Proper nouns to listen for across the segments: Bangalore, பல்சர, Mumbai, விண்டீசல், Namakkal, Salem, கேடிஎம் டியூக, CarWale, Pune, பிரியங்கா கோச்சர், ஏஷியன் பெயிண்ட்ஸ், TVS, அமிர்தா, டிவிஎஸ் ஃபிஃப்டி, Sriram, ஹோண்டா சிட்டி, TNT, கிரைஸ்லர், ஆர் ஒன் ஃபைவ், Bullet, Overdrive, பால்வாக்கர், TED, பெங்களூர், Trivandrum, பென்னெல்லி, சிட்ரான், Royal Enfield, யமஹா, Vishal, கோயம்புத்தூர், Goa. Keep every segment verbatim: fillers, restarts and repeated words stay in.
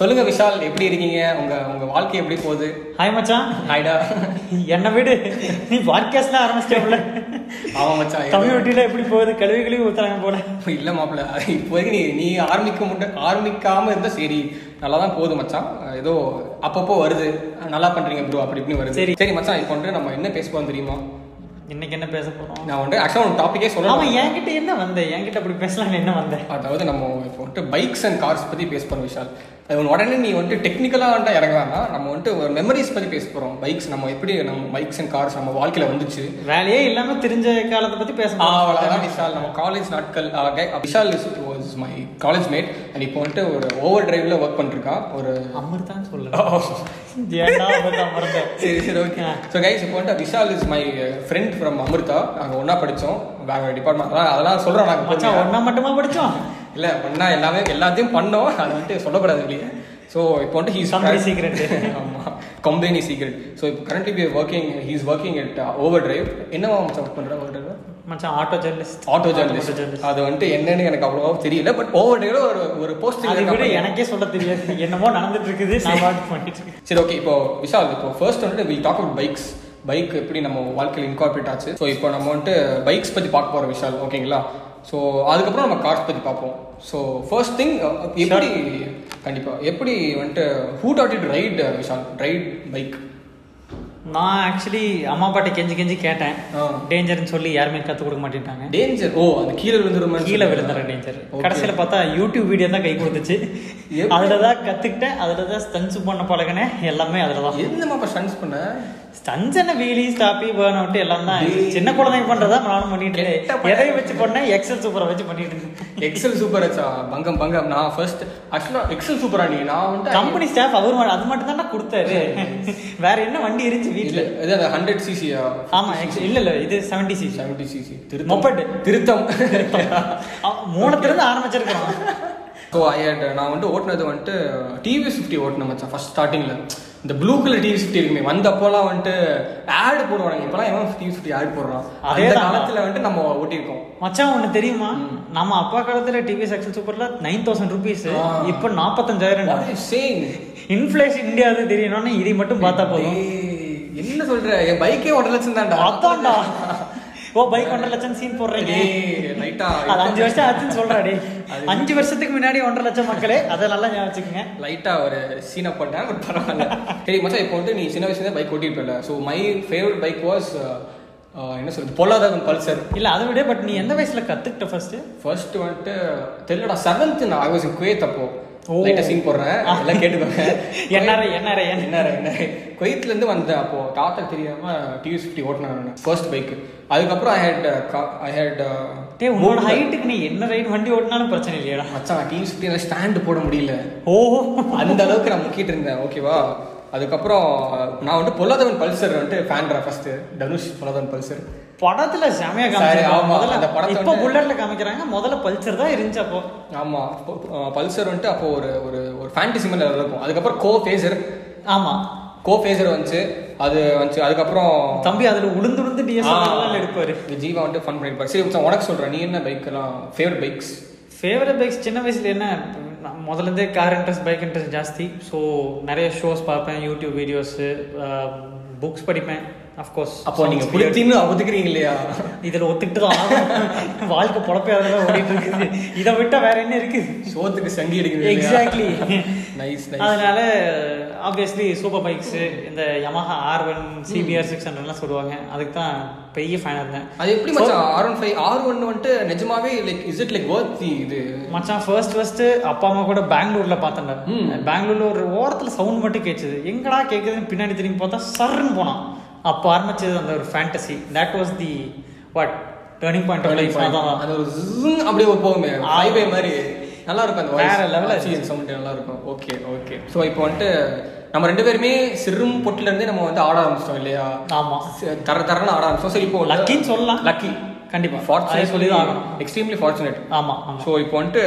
சொல்லுங்க விஷால், எப்படி இருக்கீங்க? உங்க உங்க வாழ்க்கை எப்படி போகுது? ஹாய் மச்சான். ஹாய்டா. என்ன வீடு நீ பாட்காஸ்ட்லாம் ஆரம்பிச்சிட்டேன். ஆமாம் மச்சான், கம்யூனிட்டியில எப்படி போகுது? கழுவி கழுவி ஊத்துறாங்க போல. இல்லை மாப்பிள்ள, இப்போ நீ நீ ஆரம்பிக்க முட்டை ஆரம்பிக்காம இருந்தா சரி, நல்லா தான் போகுது மச்சான். ஏதோ அப்பப்போ வருது, நல்லா பண்றீங்க ப்ரோ அப்படி இப்படின்னு வருது. சரி சரி மச்சான், இப்போ வந்து நம்ம என்ன பேச போறோம் தெரியுமா? இன்னைக்கு என்ன பேச போறோம்? நான் வந்து ஆக்சுவலாக ஒரு டாபிக்கே சொல்லலாம். என்கிட்ட என்ன வந்தேன், என்கிட்ட அப்படி பேசலாம் என்ன வந்தேன்? அதாவது நம்ம இப்போ வந்துட்டு பைக்ஸ் அண்ட் கார்ஸ் பற்றி பேச போகிறோம் விஷால். அது உடனே நீ வந்துட்டு டெக்னிக்கலாக வந்துட்டு இறங்கலாம்னா நம்ம வந்துட்டு ஒரு மெமரிஸ் பற்றி பேச போகிறோம். பைக்ஸ் நம்ம எப்படி நம்ம பைக்ஸ் அண்ட் கார்ஸ் நம்ம வாழ்க்கையில் வந்துச்சு, வேலையே இல்லாமல் தெரிஞ்ச காலத்தை பற்றி பேசலாம். அவ்வளோதான் விஷால், நம்ம காலேஜ் நாட்கள். Vishal was my college mate and இப்போ வந்துட்டு ஒரு ஓவர் டிரைவில் ஒர்க் பண்ணிருக்கான். ஒரு அமிர்தான் சொல்லலாம். சரி சரி ஓகே. ஸோ கைஸ், இப்போ வந்துட்டு Vishal is my friend from அமிர்தா. நாங்கள் ஒன்றா படித்தோம், வேறு டிபார்ட்மெண்ட். அதான் அதெல்லாம் சொல்கிறோம். நாங்கள் படித்தோம் ஒன்றா மட்டுமா படித்தோம்? இல்லை, ஒன்றா எல்லாமே எல்லாத்தையும் பண்ணோம். அது வந்துட்டு சொல்லப்படாது இல்லையே. ஸோ இப்போ வந்துட்டு ஹீஸ் கம்பெனி சீக்ரெட். ஆமாம், கம்பெனி சீக்ரெட். ஸோ இப்போ currently be working, he's working at Overdrive. என்னவா ஒர்க் பண்ணுறேன் ஓவர் டிரைவ்? மச்சான் ஆட்டோ ஜர்னலிஸ்ட். ஆட்டோ ஜர்னலிஸ்ட் அது வந்துட்டு என்னன்னு எனக்கு அவ்வளோவா தெரியல. பட் ஓவர் டேல ஒரு ஒரு போஸ்டிங் இருக்கு, எனக்கே சொல்ல தெரியாது, என்னமோ நடந்துட்டு இருக்குது. சரி ஓகே. இப்போ விஷால், இப்போ ஃபர்ஸ்ட் வந்துட்டு will talk about bikes. Bike எப்படி நம்ம வாழ்க்கையில் இன்கார்பரேட் ஆச்சு. ஸோ இப்போ நம்ம வந்துட்டு பைக்ஸ் பற்றி பார்க்க போகிறோம் விஷால், ஓகேங்களா? ஸோ அதுக்கப்புறம் நம்ம கார்ஸ் பற்றி பார்ப்போம். ஸோ ஃபர்ஸ்ட் திங், எப்படி கண்டிப்பாக எப்படி வந்துட்டு who taught it right Vishal, right bike? நான் ஆக்சுவலி அம்மா அப்பாட்ட கெஞ்சி கெஞ்சி கேட்டேன். டேஞ்சர்னு சொல்லி யாருமே கற்றுக் கொடுக்க மாட்டேன்ட்டாங்க. டேஞ்சர் ஓ அது கீழே விழுந்துருமா? கீழே விழுந்துற டேஞ்சர். கடைசியில் பார்த்தா யூடியூப் வீடியோ தான் கை கொடுத்துச்சு. அதில் தான் கற்றுக்கிட்டேன், அதில் தான் ஸ்டன்ஸ் பண்ண பழகினேன். எல்லாமே அதில் தான். என்னம்மா இப்போ ஸ்டன்ஸ் பண்ண? ஸ்டன்ஸ் என்ன, வீலி ஸ்டாப்பி பேர்ன் அவுட் எல்லாம் தான். சின்ன குழந்தைங்க பண்ணுறதா நானும் பண்ணிட்டு இருக்கேன். எதை வச்சு பண்ணேன்? எக்ஸல் சூப்பரை வச்சு பண்ணிட்டு இருக்கேன். எக்ஸல் சூப்பர் வச்சா பங்கம் பங்கம். நான் ஃபர்ஸ்ட் ஆக்சுவலாக எக்ஸல் சூப்பரா நீ நான் வந்து கம்பெனி ஸ்டாஃப் அவர் அது மட்டும் தான் நான் கொடுத்தாரு. வேற என்ன வண்டி இருந்துச்சு வீட்டில்? இது அந்த ஹண்ட்ரட் சிசியா? ஆமாம். இல்லை இல்லை, இது செவன்டி சிசி. செவன்டி சிசி திருத்தம் திருத்தம் மூணத்துலேருந்து ஆரம்பிச்சிருக்கோம். ஸோ நான் வந்துட்டு ஓட்டினது வந்துட்டு டிவிஎஸ் ஃபிஃப்டி ஓட்டின மச்சான். ஃபர்ஸ்ட் ஸ்டார்டிங்கில் இந்த ப்ளூ கலர் டிவிஎஸ் ஃபிஃப்டி இருக்குமே, வந்தப்போலாம் வந்துட்டு ஆட் போடுவாங்க. இப்போலாம் எவன் டிவிஎஸ் ஃபிஃப்டி ஆட் போடுறான்? அதே காலத்தில் வந்துட்டு நம்ம ஓட்டியிருக்கோம் மச்சான். ஒன்று தெரியுமா, நம்ம அப்பா காலத்தில் டிவிஎஸ் எக்ஸல் சூப்பரில் நைன் தௌசண்ட் ருபீஸ், இப்போ நாற்பத்தஞ்சாயிரம். சேம் இன்ஃப்ளேஷன் இந்தியாவது தெரியணும்னா இதை மட்டும் பார்த்தா போதும். என்ன சொல்கிற, என் பைக்கே ஒன்றரை லட்சம் தான்டா. அதான்டா ஓ பைக் ஒன்றரை லட்சம் சீன் போடுறீங்க. அது அஞ்சு வருஷம் ஆச்சுன்னு சொல்றாடி. அஞ்சு வருஷத்துக்கு முன்னாடி ஒன்றரை லட்சம் மக்களே, அதை நல்லா ஞாபகம் வச்சுக்கோங்க. லைட்டா ஒரு சீனை போட்டேன், பட் பரவாயில்ல. சரி மச்சா, இப்போ வந்து நீ சின்ன வயசுல பைக் ஓட்டிட்டு போயில. So my favourite bike was என்ன சொல்றது, பொல்லாதவன் பல்சர். இல்லை அதை விட, பட் நீ எந்த வயசுல கத்துக்கிட்ட ஃபர்ஸ்ட்? ஃபர்ஸ்ட் வந்துட்டு தெரியலடா, செவன்த் நான் ஆகஸ்ட் குவைத். அப்போ சீன் போடுறேன், எல்லாம் கேட்டுக்கோங்க. என்ஆர்ஐ என்ஆர்ஐ என்ஆர்ஐ என்ஆர்ஐ குவைத்ல இருந்து வந்தேன். அப்போ தாத்தா தெரியாம டிவி ஃபிஃப்டி ஓட்டினாங்க ஃபர்ஸ்ட் பைக். அதுக்கப்புறம் ஐ ஹேட் ஐ ஹேட் உங்களோட ஹைட்டுக்கு நீ என்ன ரைட் வண்டி ஓட்டினாலும் பிரச்சனை இல்லையா மச்சான்? நான் டிவி ஃபிஃப்டி ஸ்டாண்டு போட முடியல. ஓஹோ, அந்த அளவுக்கு நான் முக்கிட்டு இருந்தேன், ஓகேவா? அதுக்கப்புறம் நான் வந்து பொல்லாதவன் பல்சர் வந்துட்டு ஃபேன்ரா ஃபர்ஸ்ட். தனுஷ் பொல்லாதவன் பல்சர் படத்துல செமையா காமிச்சாங்க. புல்லட்ல காமிக்கிறாங்க, முதல்ல பல்சர் தான் இருந்துச்சு அப்போ. ஆமா, பல்சர் வந்துட்டு அப்போ ஒரு ஒரு ஃபேண்டசி மாதிரி இருக்கும். அதுக்கப்புறம் கோ ஃபேசர். ஆமா, கோ ஃபேசர் வந்துச்சு, அது வந்துச்சு. அதுக்கப்புறம் தம்பி அதுல உளுந்து உளுந்து டிஎஸ்எல்ஆர் எடுப்பாரு ஜீவா வந்துட்டு ஃபன் பண்ணிருப்பாரு. சரி உனக்கு சொல்றேன், நீ என்ன பைக் எல்லாம் ஃபேவரட் பைக்ஸ்? ஃபேவரட் பைக்ஸ் சின்ன வயசுல என்ன, முதலேருந்தே கார் இன்ட்ரெஸ்ட் பைக் இன்ட்ரெஸ்ட் ஜாஸ்தி. ஸோ நிறைய ஷோஸ் பார்ப்பேன், யூடியூப் வீடியோஸு, புக்ஸ் படிப்பேன். அஃப்கோர்ஸ் அப்போ நீங்கள் புலத்தின்னு ஒத்துக்கிறீங்க இல்லையா? இதில் ஒத்துக்கிட்டு தான் வாழ்க்கை பொழப்பையாதான் ஓடிட்டு இருக்குது. இதை விட்டால் வேற என்ன இருக்குது? சோத்துக்கு சங்கி எடுக்குது. எக்ஸாக்ட்லி. Nice nice. அதனால ஆப்வியஸ்லி சூப்பர் பைக்ஸு, இந்த யமஹா R one CBR six ஹண்ட்ரட்லாம் சொல்லுவாங்க, அதுக்கு தான் பெரிய ஃபேன் இருந்தேன். அது எப்படி மச்சான் ஆர் ஒன் ஃபைவ் R one வந்துட்டு நிஜமாவே like is it like worth இது மச்சான்? ஃபர்ஸ்ட் ஃபர்ஸ்ட்டு அப்பா அம்மா கூட பெங்களூரில் பார்த்தேன்டா. பெங்களூரில் ஒரு ஓரத்தில் சவுண்ட் மட்டும் கேட்குது, எங்கடா கேட்குதுன்னு பின்னாடி திரும்பி பார்த்தா சர்ன்னு போனான். அப்போ ஆரம்பிச்சது அந்த ஒரு fantasy. That was the what turning point of life. அதான் அது ஒரு அப்படியே போகுமே ஹைவே மாதிரி, நல்லா இருக்கும். அந்த வேற லெவலில் சவுண்ட் நல்லா இருக்கும். Okay okay. ஸோ இப்போ வந்துட்டு நம்ம ரெண்டு பேருமே சிறும் பொட்டிலேருந்தே நம்ம வந்து ஆட ஆரம்பிச்சிட்டோம் இல்லையா? ஆமாம், தர தரன்னு ஆட ஆரம்பிச்சோம். சரி இப்போ லக்கின்னு சொல்லலாம். லக்கி கண்டிப்பாக, ஃபார்ச்சுனேட் சொல்லி தான் ஆகணும். Extremely fortunate. ஆமாம். ஸோ இப்போ வந்துட்டு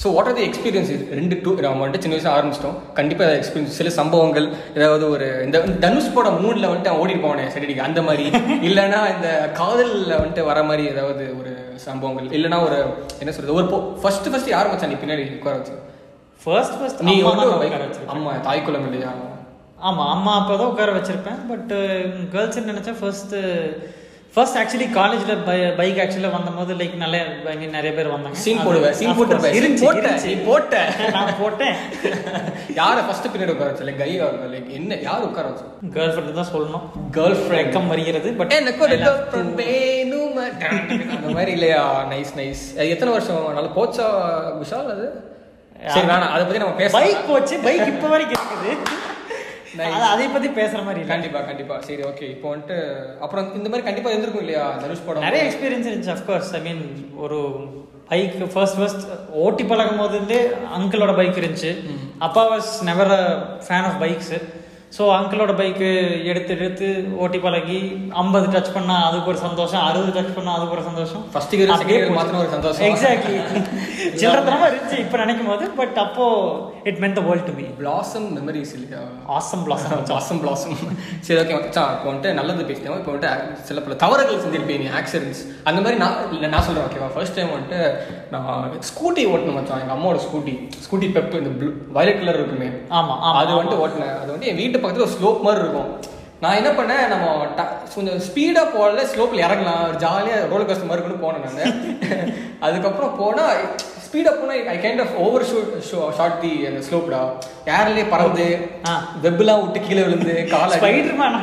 so what are the experience? ரெண்டு டூ நம்ம வந்துட்டு சின்ன வயசாக ஆரம்பிச்சிட்டோம். கண்டிப்பாக எக்ஸ்பீரியன்ஸ் சில சம்பவங்கள், ஏதாவது ஒரு இந்த தனுஷ் போட மூடில் வந்துட்டு அவன் ஓடிப்பானே சரி அந்த மாதிரி, இல்லைனா இந்த காதலில் வந்துட்டு வர மாதிரி ஏதாவது ஒரு சம்பவங்கள், இல்லைனா ஒரு என்ன சொல்கிறது, ஒரு ஃபஸ்ட்டு ஃபஸ்ட்டு யார் மச்சான் நீ பின்னாடி உட்கார வச்சு? ஃபர்ஸ்ட் ஃபர்ஸ்ட் நீ அம்மா தாய்க்குளம் இல்லையா? ஆமாம், அம்மா அப்பா தான் உட்கார வச்சுருப்பேன். பட்டு கேர்ள்ஸ்ன்னு நினச்சா ஃபர்ஸ்ட்டு ஃபர்ஸ்ட் ஆக்சுவலி காலேஜில் பை பைக் ஆக்சுவலாக வந்தபோது லைக் நல்லா நிறைய பேர் வந்தாங்க. சீன் போடுவேன், சீன் போட்டுருப்பேன், இருந்துச்சு போட்டேன், நான் போட்டேன். யாரை ஃபர்ஸ்ட் பீரியட் உட்கார வச்சு லைக் கையா இருக்கும் லைக் என்ன யார் உட்கார வச்சு? கேர்ள் ஃப்ரெண்ட் தான் சொல்லணும். கேர்ள் ஃப்ரெண்ட் கம் வருகிறது பட் எனக்கு அந்த மாதிரி இல்லையா? Nice nice. எத்தனை வருஷம் நல்லா போச்சா விஷால்? அது சரி வேணாம், அதை பற்றி நம்ம பேச. பைக் போச்சு, பைக் இப்போ வரைக்கும் இருக்குது, அதை பத்தி பேசுற மாதிரி. கண்டிப்பா கண்டிப்பா. சரி ஓகே. இப்போ வந்துட்டு அப்புறம் இந்த மாதிரி கண்டிப்பா இருந்திருக்கும் இல்லையா? தனுஷ் படம் நிறைய எக்ஸ்பீரியன்ஸ் இருந்துச்சு. அஃப்கோர்ஸ் ஐ மீன் ஒரு பைக் ஃபர்ஸ்ட் ஃபர்ஸ்ட் ஓட்டி பழகும் போதுலேருந்து அங்கிளோட பைக் இருந்துச்சு. அப்பா was never a fan of bikes. So அங்கிளோட பைக்கு எடுத்து எடுத்து ஓட்டி பழகி ஐம்பது டச் பண்ணா அதுக்கு ஒரு சந்தோஷம், அறுபது டச் பண்ணா அதுக்கு ஒரு சந்தோஷம். எக்ஸாக்ட்லி சில்லறத்தனமா இருந்துச்சு இப்போ நினைக்கும் போது. பட் அப்போ it meant the world to me. Blossom memories இல்லையா? Awesome blossom, awesome blossom. சரி ஓகே மச்சா, இப்போ வந்துட்டு நல்லது பேசினோம். இப்போ வந்துட்டு சில பல தவறுகள் செஞ்சிருப்பேன் நீ, ஆக்சிடென்ட்ஸ் அந்த மாதிரி. நான் இல்லை நான் சொல்கிறேன் ஓகேவா. ஃபர்ஸ்ட் டைம் வந்துட்டு நான் ஸ்கூட்டி ஓட்டணும் மச்சான். எங்கள் அம்மாவோட ஸ்கூட்டி ஸ்கூட்டி பெப்பு இந்த ப்ளூ வயலட் கலர் இருக்குமே. ஆமாம், அது வந்துட்டு ஓட்டினேன். அது வந்து என் வீட்டு பக்கத்துல ஒரு ஸ்லோப் மாதிரி இருக்கும். நான் என்ன பண்ணேன், நம்ம கொஞ்சம் ஸ்பீடா போகல, ஸ்லோப்ல இறங்கலாம் ஜாலியா ரோலர் கோஸ்டர் மாதிரி இருக்குன்னு போனேன் நான். அதுக்கப்புறம் போனா ஸ்பீடா போனா I kind of overshoot short the அந்த ஸ்லோப்டா. ஏர்லயே பறந்து வெப்லாம் விட்டு கீழே விழுந்து கால் ஸ்பைடர்மேன்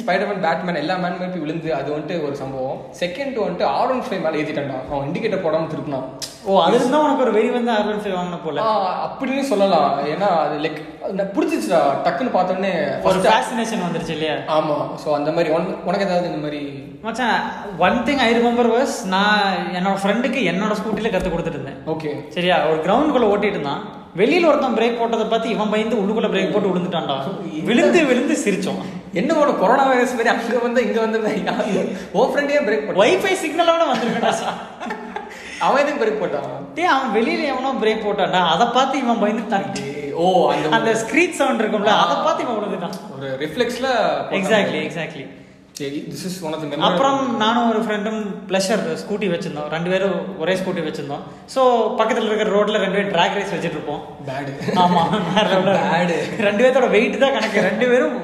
ஸ்பைடர்மேன் பேட்மேன் எல்லா மேன் மேப்பி விழுந்து. அது வந்துட்டு ஒரு சம்பவம். செகண்ட் வந்துட்டு ஆர் ஒன் ஃபைவ் மேலே ஏற்றிட்டான். அவன் இண்டிகேட்டர் போடாமல் திருப்பினான். ஓ அது இருந்தால் உனக்கு ஒரு வெறி வந்து ஆர் ஒன் ஃபைவ் வாங்கின போல அப்படின்னு சொல்லலாம். ஏன்னா அது லைக் பிடிச்சிச்சா டக்குன்னு பார்த்தோன்னே ஒரு ஃபேசினேஷன் வந்துருச்சு இல்லையா? ஆமாம். ஸோ அந்த மாதிரி ஒன் உனக்கு ஏதாவது இந்த மாதிரி மச்சான்? One thing I remember was, நான் என்னோட ஃப்ரெண்டுக்கு என்னோட ஸ்கூட்டியில் கற்றுக் கொடுத்துட்டு இருந்தேன். ஓகே சரியா, ஒரு கிரவுண்டுக்குள்ளே ஓட்டிட்டு இருந்தான். வெளியில் ஒருத்தன் பிரேக் போட்டதை பார்த்து இவன் பயந்து உள்ளுக்குள்ள பிரேக் போட்டு விழுந்துட்டான்டா. விழுந்து விழுந்து சிரிச்சோம். என்ன ஒரு கொரோனா வைரஸ் மாதிரி அங்கே வந்து இங்கே வந்து ஓ ஃப்ரெண்டே பிரேக் போட்டு வைஃபை சிக்னலோட வந்துருக்கா. அவன் எதுக்கு பிரேக் போட்டான்? டே அவன் வெளியில எவனோ பிரேக் போட்டான்டா, அதை பார்த்து இவன் பயந்துட்டான். ஓ அந்த அந்த ஸ்க்ரீன் சவுண்ட் இருக்கும்ல, அதை பார்த்து இவன் விழுந்துட்டான் ஒரு ரிஃப்ளெக்ஸ்ல. Exactly exactly. அப்புறம் நானும் ஒரு ஃப்ரெண்டும் பிளஷர் ஸ்கூட்டி வச்சிருந்தோம். ரெண்டு பேரும் ஒரே ஸ்கூட்டி வச்சிருந்தோம். ஸோ பக்கத்தில் இருக்கிற ரோட்ல ரெண்டு பேரும் ட்ராக் ரேஸ் வச்சுட்டு இருப்போம். ஆமாம் ரெண்டு பேர்த்தோட வெயிட் தான் கணக்கு. ரெண்டு பேரும்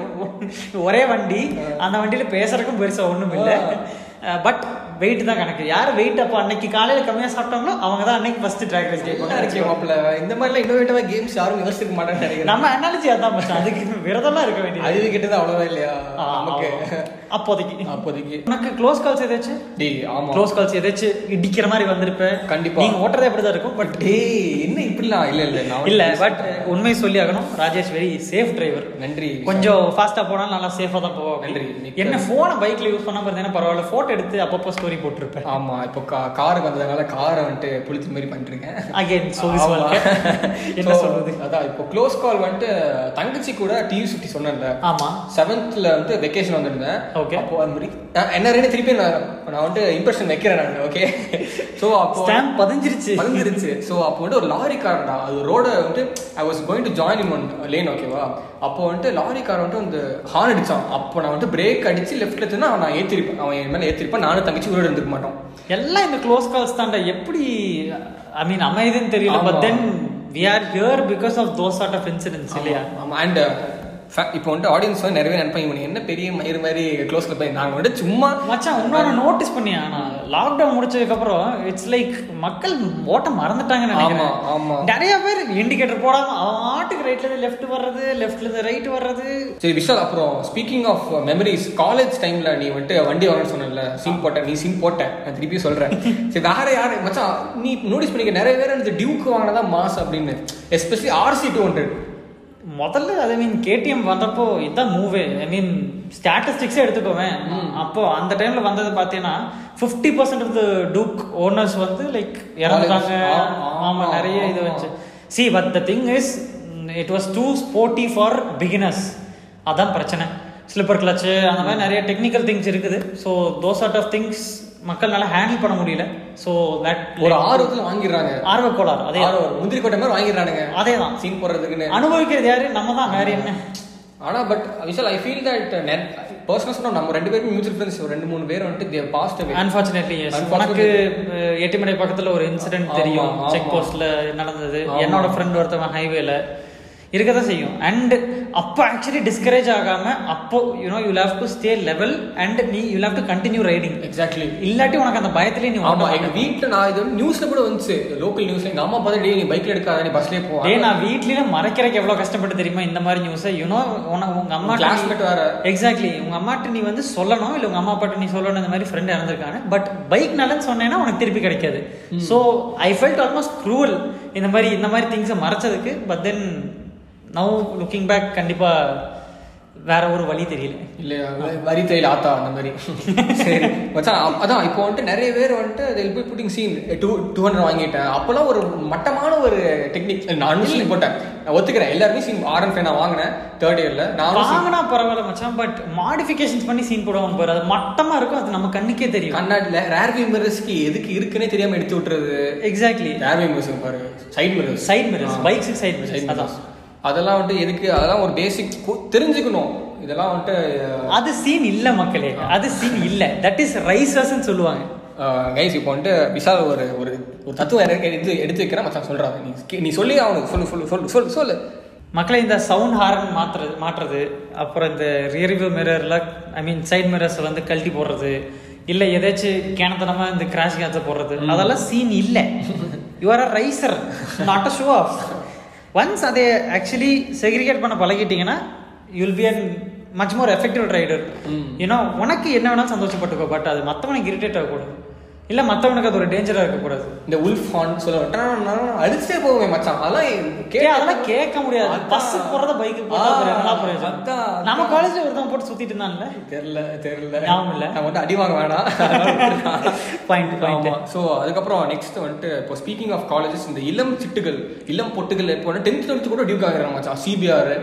ஒரே வண்டி, அந்த வண்டியில பேசுறதுக்கும் பெருசாக ஒன்றும் இல்லை, பட் வெயிட் தான் கணக்கு. யார் வெயிட் அப்போ அன்னைக்கு காலையில் கம்மியாக சாப்பிட்டாங்களோ அவங்க தான் அன்னைக்கு ஃபர்ஸ்ட் ட்ராக் ரேஸ் கேட்கணும். இந்த மாதிரிலாம் இன்னோவேட்டிவாக கேம்ஸ் யாரும் யோசிக்க மாட்டாங்க. நம்ம அனாலஜி அதான் பச்சா, அதுக்கு விரதமாக இருக்க வேண்டியது. அது கிட்டது அவ்வளோதான் இல்லையா நமக்கு அப்போதைக்கு? அப்போதைக்கு உனக்கு க்ளோஸ் கால்ஸ் ஏதாச்சும்? டே ஆமாம், க்ளோஸ் கால்ஸ் ஏதாச்சும் இடிக்கிற மாதிரி வந்திருப்பேன் கண்டிப்பாக. நீங்கள் ஓட்டுறதே அப்படி தான் இருக்கும். பட் டே என்ன இப்படிலாம் இல்லை இல்லை இல்லை பட் உண்மையை சொல்லி ஆகணும், ராஜேஷ் வெரி சேஃப் டிரைவர். நன்றி. கொஞ்சம் ஃபாஸ்ட்டாக போனாலும் நல்லா சேஃபாக தான் போவோம். நன்றி. என்ன ஃபோனை பைக்கில் யூஸ் பண்ணாமல் இருந்தேன்னா பரவாயில்ல, ஃபோட்டோ எடுத்து அப்பப்போ ஸ்டோரி போட்டிருப்பேன். ஆமாம், இப்போ கா கார் வந்ததுனால காரை வந்துட்டு புளிச்ச மாதிரி பண்ணிருங்க. அகைன் என்ன சொல்றது, அதான் இப்போ க்ளோஸ் கால் வந்துட்டு தங்கச்சி கூட டிவி சுட்டி சொன்னேன்ல. ஆமாம், செவன்த்தில் வந்து வெக்கேஷன் வந்துருந்தேன். ஓகே, அப்போ அது மாதிரி என்ன ரெண்டு திருப்பி நான் நான் வந்துட்டு இம்ப்ரெஷன் வைக்கிறேன் நான். ஓகே ஸோ அப்போ ஸ்டாம்ப் பதிஞ்சிருச்சு பதிஞ்சிருச்சு ஸோ அப்போ வந்துட்டு ஒரு லாரி கார்டா அது ரோடை வந்துட்டு I was going to join in one lane. ஓகேவா, அப்போ வந்துட்டு லாரி கார் வந்துட்டு வந்து ஹார்ன் அடித்தான். அப்போ நான் வந்துட்டு பிரேக் அடித்து லெஃப்ட் எடுத்துன்னா அவன் நான் ஏற்றிருப்பேன், அவன் என் மேலே ஏற்றிருப்பேன். நானும் தங்கச்சி உயிரோடு இருந்துக்க மாட்டோம். எல்லாம் இந்த க்ளோஸ் கால்ஸ் தாண்டா. எப்படி ஐ மீன் அமைதுன்னு தெரியல, but then we are here because of those sort of incidents இல்லையா? ஆமாம். அண்ட் இப்போ வந்துட்டு ஆடியன்ஸ் வந்து நிறைய நினைப்பாங்க இவனுக்கு என்ன பெரிய மயிறு மாதிரி க்ளோஸ் கால் பண்ணி. நாங்கள் வந்துட்டு சும்மா மச்சான் உன்னோட நோட்டீஸ் பண்ணியா, நான் லாக்டவுன் முடிச்சதுக்கப்புறம் இட்ஸ் லைக் மக்கள் ஓட்ட மறந்துட்டாங்கன்னு நினைக்கிறேன். நிறைய பேர் இண்டிகேட்டர் போடாமல் அவன் ஆட்டுக்கு ரைட்லேருந்து லெஃப்ட் வர்றது, லெஃப்ட்லேருந்து ரைட் வர்றது. சரி விஷால், அப்புறம் ஸ்பீக்கிங் ஆஃப் மெமரிஸ், காலேஜ் டைமில் நீ வந்துட்டு வண்டி வரணும்னு சொன்னல, சீன் போட்டேன். நீ சீன் போட்டேன், நான் திருப்பியும் சொல்கிறேன். சரி வேறு யார் மச்சான் நீ நோட்டீஸ் பண்ணிக்க? நிறைய பேர் எனக்கு டியூக் வாங்கினதா மாஸ் அப்படின்னு, எஸ்பெஷலி ஆர்சி டூ ஹண்ட்ரட் முதல்ல. ஐ மீன் கேடிஎம் வந்தப்போ இதுதான் மூவே. ஐ மீன் ஸ்டாட்டிஸ்டிக்ஸே எடுத்துக்கோவேன். அப்போது அந்த டைமில் வந்தது பார்த்தீங்கன்னா fifty percent of the Duke owners வந்து லைக் இறந்துட்டாங்க. ஆமாம், நிறைய இது வச்சு சி. But the thing is it was too sporty for beginners. அதுதான் பிரச்சனை. ஸ்லிப்பர் கிளச்சு அந்த மாதிரி நிறைய டெக்னிக்கல் திங்ஸ் இருக்குது. So those sort of things மக்கள்னால ஹேண்டில் பண்ண முடியல. ஸோ தட் ஒரு ஆர்வத்தில் வாங்கிடுறாங்க, ஆர்வக்கோளாறு. அதே முந்திரி கோட்டை மாதிரி வாங்கிடுறானுங்க. அதே தான் சீன் போடுறதுக்குன்னு. அனுபவிக்கிறது யாரு? நம்ம தான். வேற என்ன ஆனால் but Vishal I feel that பர்சனல்ஸ்னால் நம்ம ரெண்டு பேருமே மியூச்சுவல் ஃப்ரெண்ட்ஸ் ரெண்டு மூணு பேர் வந்துட்டு தே பாஸ்ட் அவே அன்ஃபார்ச்சுனேட்லி. எனக்கு எட்டிமலை பக்கத்தில் ஒரு இன்சிடென்ட் தெரியும், செக் போஸ்ட்டில் நடந்தது. என்னோட ஃப்ரெண்ட் ஒருத்தவன் ஹைவேல இருக்க தான் செய்யும். அண்ட் அப்போ ஆக்சுவலி டிஸ்கரேஜ் ஆகாமல் அப்போ you know you have to stay level and நீ you have to continue riding. Exactly. இல்லாட்டி உனக்கு அந்த பயத்திலே நீ. ஆமாம், எங்கள் வீட்டில் நான் இது வந்து நியூஸில் கூட வந்துச்சு, லோக்கல் நியூஸில். எங்கள் அம்மா பார்த்து டே நீ பைக்கில் எடுக்காத, நீ பஸ்லேயே போ. ஏ நான் வீட்லேயே மறைக்கிறக்கு எவ்வளோ கஷ்டப்பட்டு தெரியுமா இந்த மாதிரி நியூஸை. யூனோ உனக்கு உங்கள் அம்மா கிளாஸ்மேட் வேற. எக்ஸாக்ட்லி. உங்கள் அம்மாட்ட நீ வந்து சொல்லணும், இல்லை உங்கள் அம்மா அப்பாட்ட நீ சொல்லணும் இந்த மாதிரி ஃப்ரெண்ட் இறந்துருக்காங்க, பட் பைக் நல்லன்னு சொன்னேன்னா உனக்கு திருப்பி கிடைக்காது. So I felt almost cruel இந்த மாதிரி இந்த மாதிரி திங்ஸை மறைச்சதுக்கு. But then now looking back கண்டிப்பா வேற ஒரு வழி தெரியல இல்லையா, வழி தெரியல ஆத்தா அந்த மாதிரி. சரி மச்சான், அதான் இப்போ வந்துட்டு நிறைய பேர் வந்துட்டு they'll be putting scene two two hundred வாங்கிட்டேன். அப்போலாம் ஒரு மட்டமான ஒரு டெக்னிக் நானும் சீன் போட்டேன், நான் ஒத்துக்கிறேன். எல்லாருமே சீன் ஆர் என் நான் வாங்கினேன் தேர்ட் இயர்ல. நான் வாங்கினா பரவாயில்ல மச்சான், பட் மாடிஃபிகேஷன்ஸ் பண்ணி சீன் போடுவாங்க பாரு, அது மட்டமா இருக்கும், அது நம்ம கண்ணுக்கே தெரியும். கண்ணாடியில் ரேர் வியூ மிரர்ஸ்க்கு எதுக்கு இருக்குன்னே தெரியாம எடுத்து விட்டுறது. எக்ஸாக்ட்லி. ரேர் வியூ மிரர்ஸ் பாரு, சைட் மிரர்ஸ் சைட் மிரர்ஸ் பைக்ஸுக்கு சைட் மிரர்ஸ். அதான் அதெல்லாம் வந்துட்டு எதுக்கு, அதெல்லாம் ஒரு பேசிக் தெரிஞ்சுக்கணும். இதெல்லாம் வந்துட்டு அது சீன் இல்லை மக்களே, அது சீன் இல்லை. தட் இஸ் ரைசர்ஸ்ன்னு சொல்லுவாங்க கைஸ். இப்போ வந்துட்டு விஷால் ஒரு ஒரு தத்துவம் எனக்கு எடுத்து எடுத்து வைக்கிறேன் மச்சான், சொல்கிறாங்க நீ நீ சொல்லி அவனுக்கு சொல்லு சொல்லு சொல்லு சொல்லு சொல்லு மக்களை. இந்த சவுண்ட் ஹார்ன் மாற்றுறது மாற்றுறது அப்புறம் இந்த ரியர்வியூ மிரரில் ஐ மீன் சைட் மிரர்ஸில் வந்து கழட்டி போடுறது, இல்லை ஏதாச்சும் கேனத்தனமாக இந்த கிராஷ் கேட்சை போடுறது, அதெல்லாம் சீன் இல்லை. You are a riser, not a show off. Once அதை ஆக்சுவலி செக்ரிகேட் பண்ண பழகிட்டீங்கன்னா you'll be an much more effective rider. ஏன்னா உனக்கு என்ன வேணாலும் சந்தோஷப்பட்டுக்கோ, பட் அது மற்றவனுக்கு இரிட்டேட் ஆகக்கூடாது, இல்லை மற்றவனுக்கு அது ஒரு டேஞ்சராக இருக்கக்கூடாது. இந்த உல்ஃப் ஹார்ன் சொல்ல அடிச்சே போவேன் மச்சான், அதெல்லாம் அதெல்லாம் கேட்க முடியாது. பஸ்ஸுக்கு போகிறத பைக்கு போகிறத நம்ம காலேஜில் ஒருத்தவங்க போட்டு சுற்றிட்டு இருந்தான்ல, தெரில தெரில ஞாபகம் இல்லை, நம்ம வந்து அடி வாங்க வேணாம் பாயிண்ட் பாயிண்ட். ஸோ அதுக்கப்புறம் நெக்ஸ்ட் வந்துட்டு இப்போ ஸ்பீக்கிங் ஆஃப் காலேஜஸ், இந்த இளம் சிட்டுகள் இளம் பொட்டுகள் இப்போ டென்த் டுவெல்த் கூட டியூக் ஆகிறாங்க மச்சான். CBR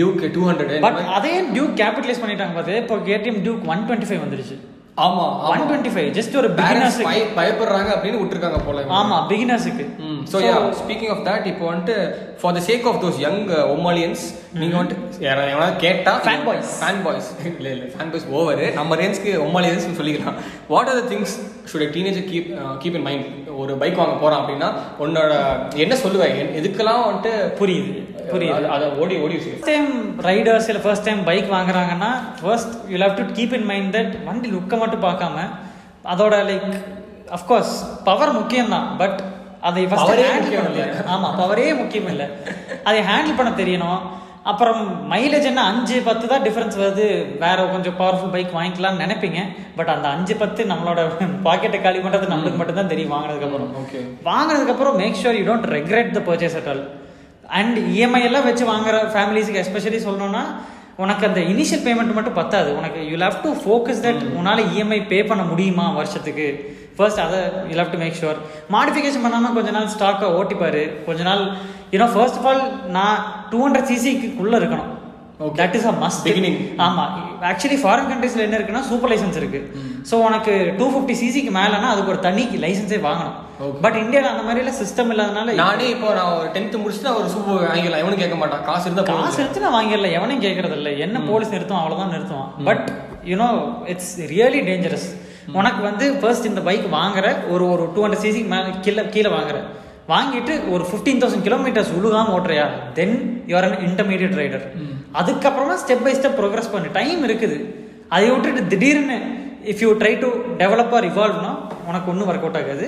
Duke two hundred but அதே டியூக் கேபிட்டலைஸ் பண்ணிட்டாங்க பார்த்து. இப்போ KTM Duke one twenty five வந்துருச்சு. ஆமா ஒன் டுவெண்ட்டி ஃபைவ் ஜஸ்ட் ஒரு பிகினர்ஸ்க்கு பயப்படுறாங்க அப்படினு விட்டுருக்காங்க போல. ஆமா பிகினர்ஸ்க்கு. So yeah speaking of that இப்போ வந்து for the sake of those young ஒமாலியன்ஸ் நீங்க வந்து யாரா கேட்டா ஃபேன் பாய்ஸ் ஃபேன் பாய்ஸ் இல்ல இல்ல ஃபேன் பாய்ஸ் ஓவர், நம்ம ரேஞ்சுக்கு ஒமாலியன்ஸ் சொல்லிக்கலாம். What are the things should a teenager keep uh, keep in mind? ஒரு பைக் வாங்க போறான் அப்படின்னா உன்னோட என்ன சொல்லுவாங்க, எதுக்கெல்லாம் வந்துட்டு புரியுது புரியுது அதை ஓடி ஓடி ஃபர்ஸ்ட் டைம் ரைடர்ஸ் இல்லை ஃபர்ஸ்ட் டைம் பைக் வாங்குறாங்கன்னா first you have to keep in mind that வண்டி லுக்கை மட்டும் பார்க்காம அதோட லைக் அஃப்கோர்ஸ் பவர் முக்கியம்தான், பட் அதை ஃபர்ஸ்ட் ஹேண்டில் பண்ண தெரியணும். ஆமாம் பவரே முக்கியம் இல்லை, அதை ஹேண்டில் பண்ண தெரியணும். அப்புறம் மைலேஜ் என்ன அஞ்சு பத்து தான் டிஃப்ரென்ஸ் வருது, வேறு கொஞ்சம் பவர்ஃபுல் பைக் வாங்கிக்கலாம்னு நினைப்பீங்க, பட் அந்த அஞ்சு பத்து நம்மளோட பாக்கெட்டை காலி பண்ணுறது நம்மளுக்கு மட்டும்தான் தெரியும் வாங்கினதுக்கப்புறம். ஓகே வாங்கினதுக்கப்புறம் make sure you don't regret the purchase at all. And EMI எல்லாம் வச்சு வாங்குற ஃபேமிலிஸுக்கு எஸ்பெஷலி சொல்லணும்னா உனக்கு அந்த இனிஷியல் பேமெண்ட் மட்டும் பத்தாது, உனக்கு you have to focus that உன்னால் இஎம்ஐ பே பண்ண முடியுமா வருஷத்துக்கு. ஃபர்ஸ்ட் அதை you have to make sure. Modification பண்ணாமல் கொஞ்ச நாள் ஸ்டாக்கை ஓட்டிப்பார், கொஞ்ச நாள் யூனோ ஃபர்ஸ்ட் ஆஃப் ஆல் நான் டூ ஹண்ட்ரட் சிசிக்குள்ளே இருக்கணும். Okay that is a must beginning. ஆமாம் ஆக்சுவலி ஃபாரின் கண்ட்ரீஸில் என்ன இருக்குன்னா சூப்பர் லைசன்ஸ் இருக்குது. ஸோ உனக்கு டூ ஃபிஃப்டி சிசிக்கு மேலேனா அதுக்கு ஒரு தனி லைசன்ஸே வாங்கணும். பட் இந்தியாவில் அந்த மாதிரிலாம் சிஸ்டம் இல்லாதனால நானே இப்போ நான் டென்த்து முடிச்சுட்டு நான் ஒரு சூப்பர் வாங்கிடலாம், எவனும் கேட்க மாட்டான். காசு இருந்தால் காசு எடுத்து நான் வாங்கிடலாம், எவனையும் கேட்கறதில்ல. என்ன போலீஸ் நிறுத்தும் அவ்வளோதான் நிறுத்துவான். But you know it's really dangerous. உனக்கு வந்து ஃபர்ஸ்ட் இந்த பைக் வாங்குற ஒரு ஒரு டூ ஹண்ட்ரட் சிசிக்கு மேலே கீழே கீழே வாங்குற வாங்கிட்டு ஒரு ஃபிஃப்டீன் தௌசண்ட் கிலோமீட்டர்ஸ் உழுகாம ஓட்டுறியா then you are an intermediate rider. அதுக்கப்புறமா ஸ்டெப் பை ஸ்டெப் ப்ரோக்ரஸ் பண்ணு, டைம் இருக்குது. அதை விட்டுட்டு திடீர்னு if you try to develop or இவால்வ்னா உனக்கு ஒன்றும் ஒர்க் அவுட் ஆகாது.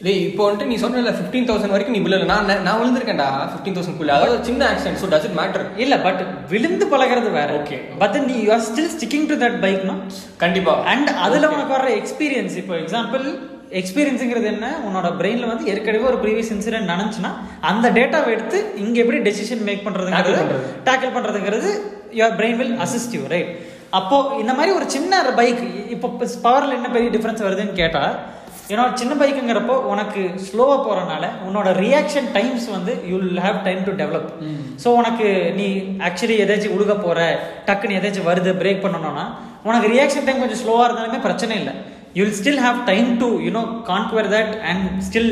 இல்லை இப்போ வந்துட்டு நீ சொன்ன ஃபிஃப்டீன் தௌசண்ட் வரைக்கும் நீ விழுல, நான் நான் விழுந்திருக்கேன்டா ஃபிஃப்டீன் தௌசண்ட் குள்ள, அதாவது சின்ன accident. So does it matter இல்லை, பட் விழுந்து பழகிறது வேற. ஓகே பட் நீ you are still sticking to that பைக்னா கண்டிப்பாக. அண்ட் அதில் உனக்கு வர எக்ஸ்பீரியன்ஸ், இப்போ எக்ஸாம்பிள் எக்ஸ்பீரியன்ஸுங்கிறது என்ன, உன்னோட பிரெயினில் வந்து ஏற்கனவே ஒரு ப்ரீவியஸ் இன்சிடென்ட் நடந்துச்சுன்னா அந்த டேட்டாவை எடுத்து இங்கே எப்படி டெசிஷன் மேக் பண்ணுறதுங்கிறது டேக்கிள் பண்ணுறதுங்கிறது your brain will assist you right. அப்போது இந்த மாதிரி ஒரு சின்ன பைக் இப்போ பவரில் என்ன பெரிய டிஃப்ரென்ஸ் வருதுன்னு கேட்டால் ஏன்னா சின்ன பைக்குங்கிறப்போ உனக்கு ஸ்லோவாக போகிறனால உன்னோட ரியாக்ஷன் டைம்ஸ் வந்து you will have time to develop. So உனக்கு நீ ஆக்சுவலி எதாச்சும் உழுக போகிற டக்குன்னு எதாச்சும் வருது பிரேக் பண்ணணும்னா உனக்கு ரியாக்ஷன் டைம் கொஞ்சம் ஸ்லோவாக இருந்தாலுமே பிரச்சனை இல்லை. You will still have time to, you know, conquer that and still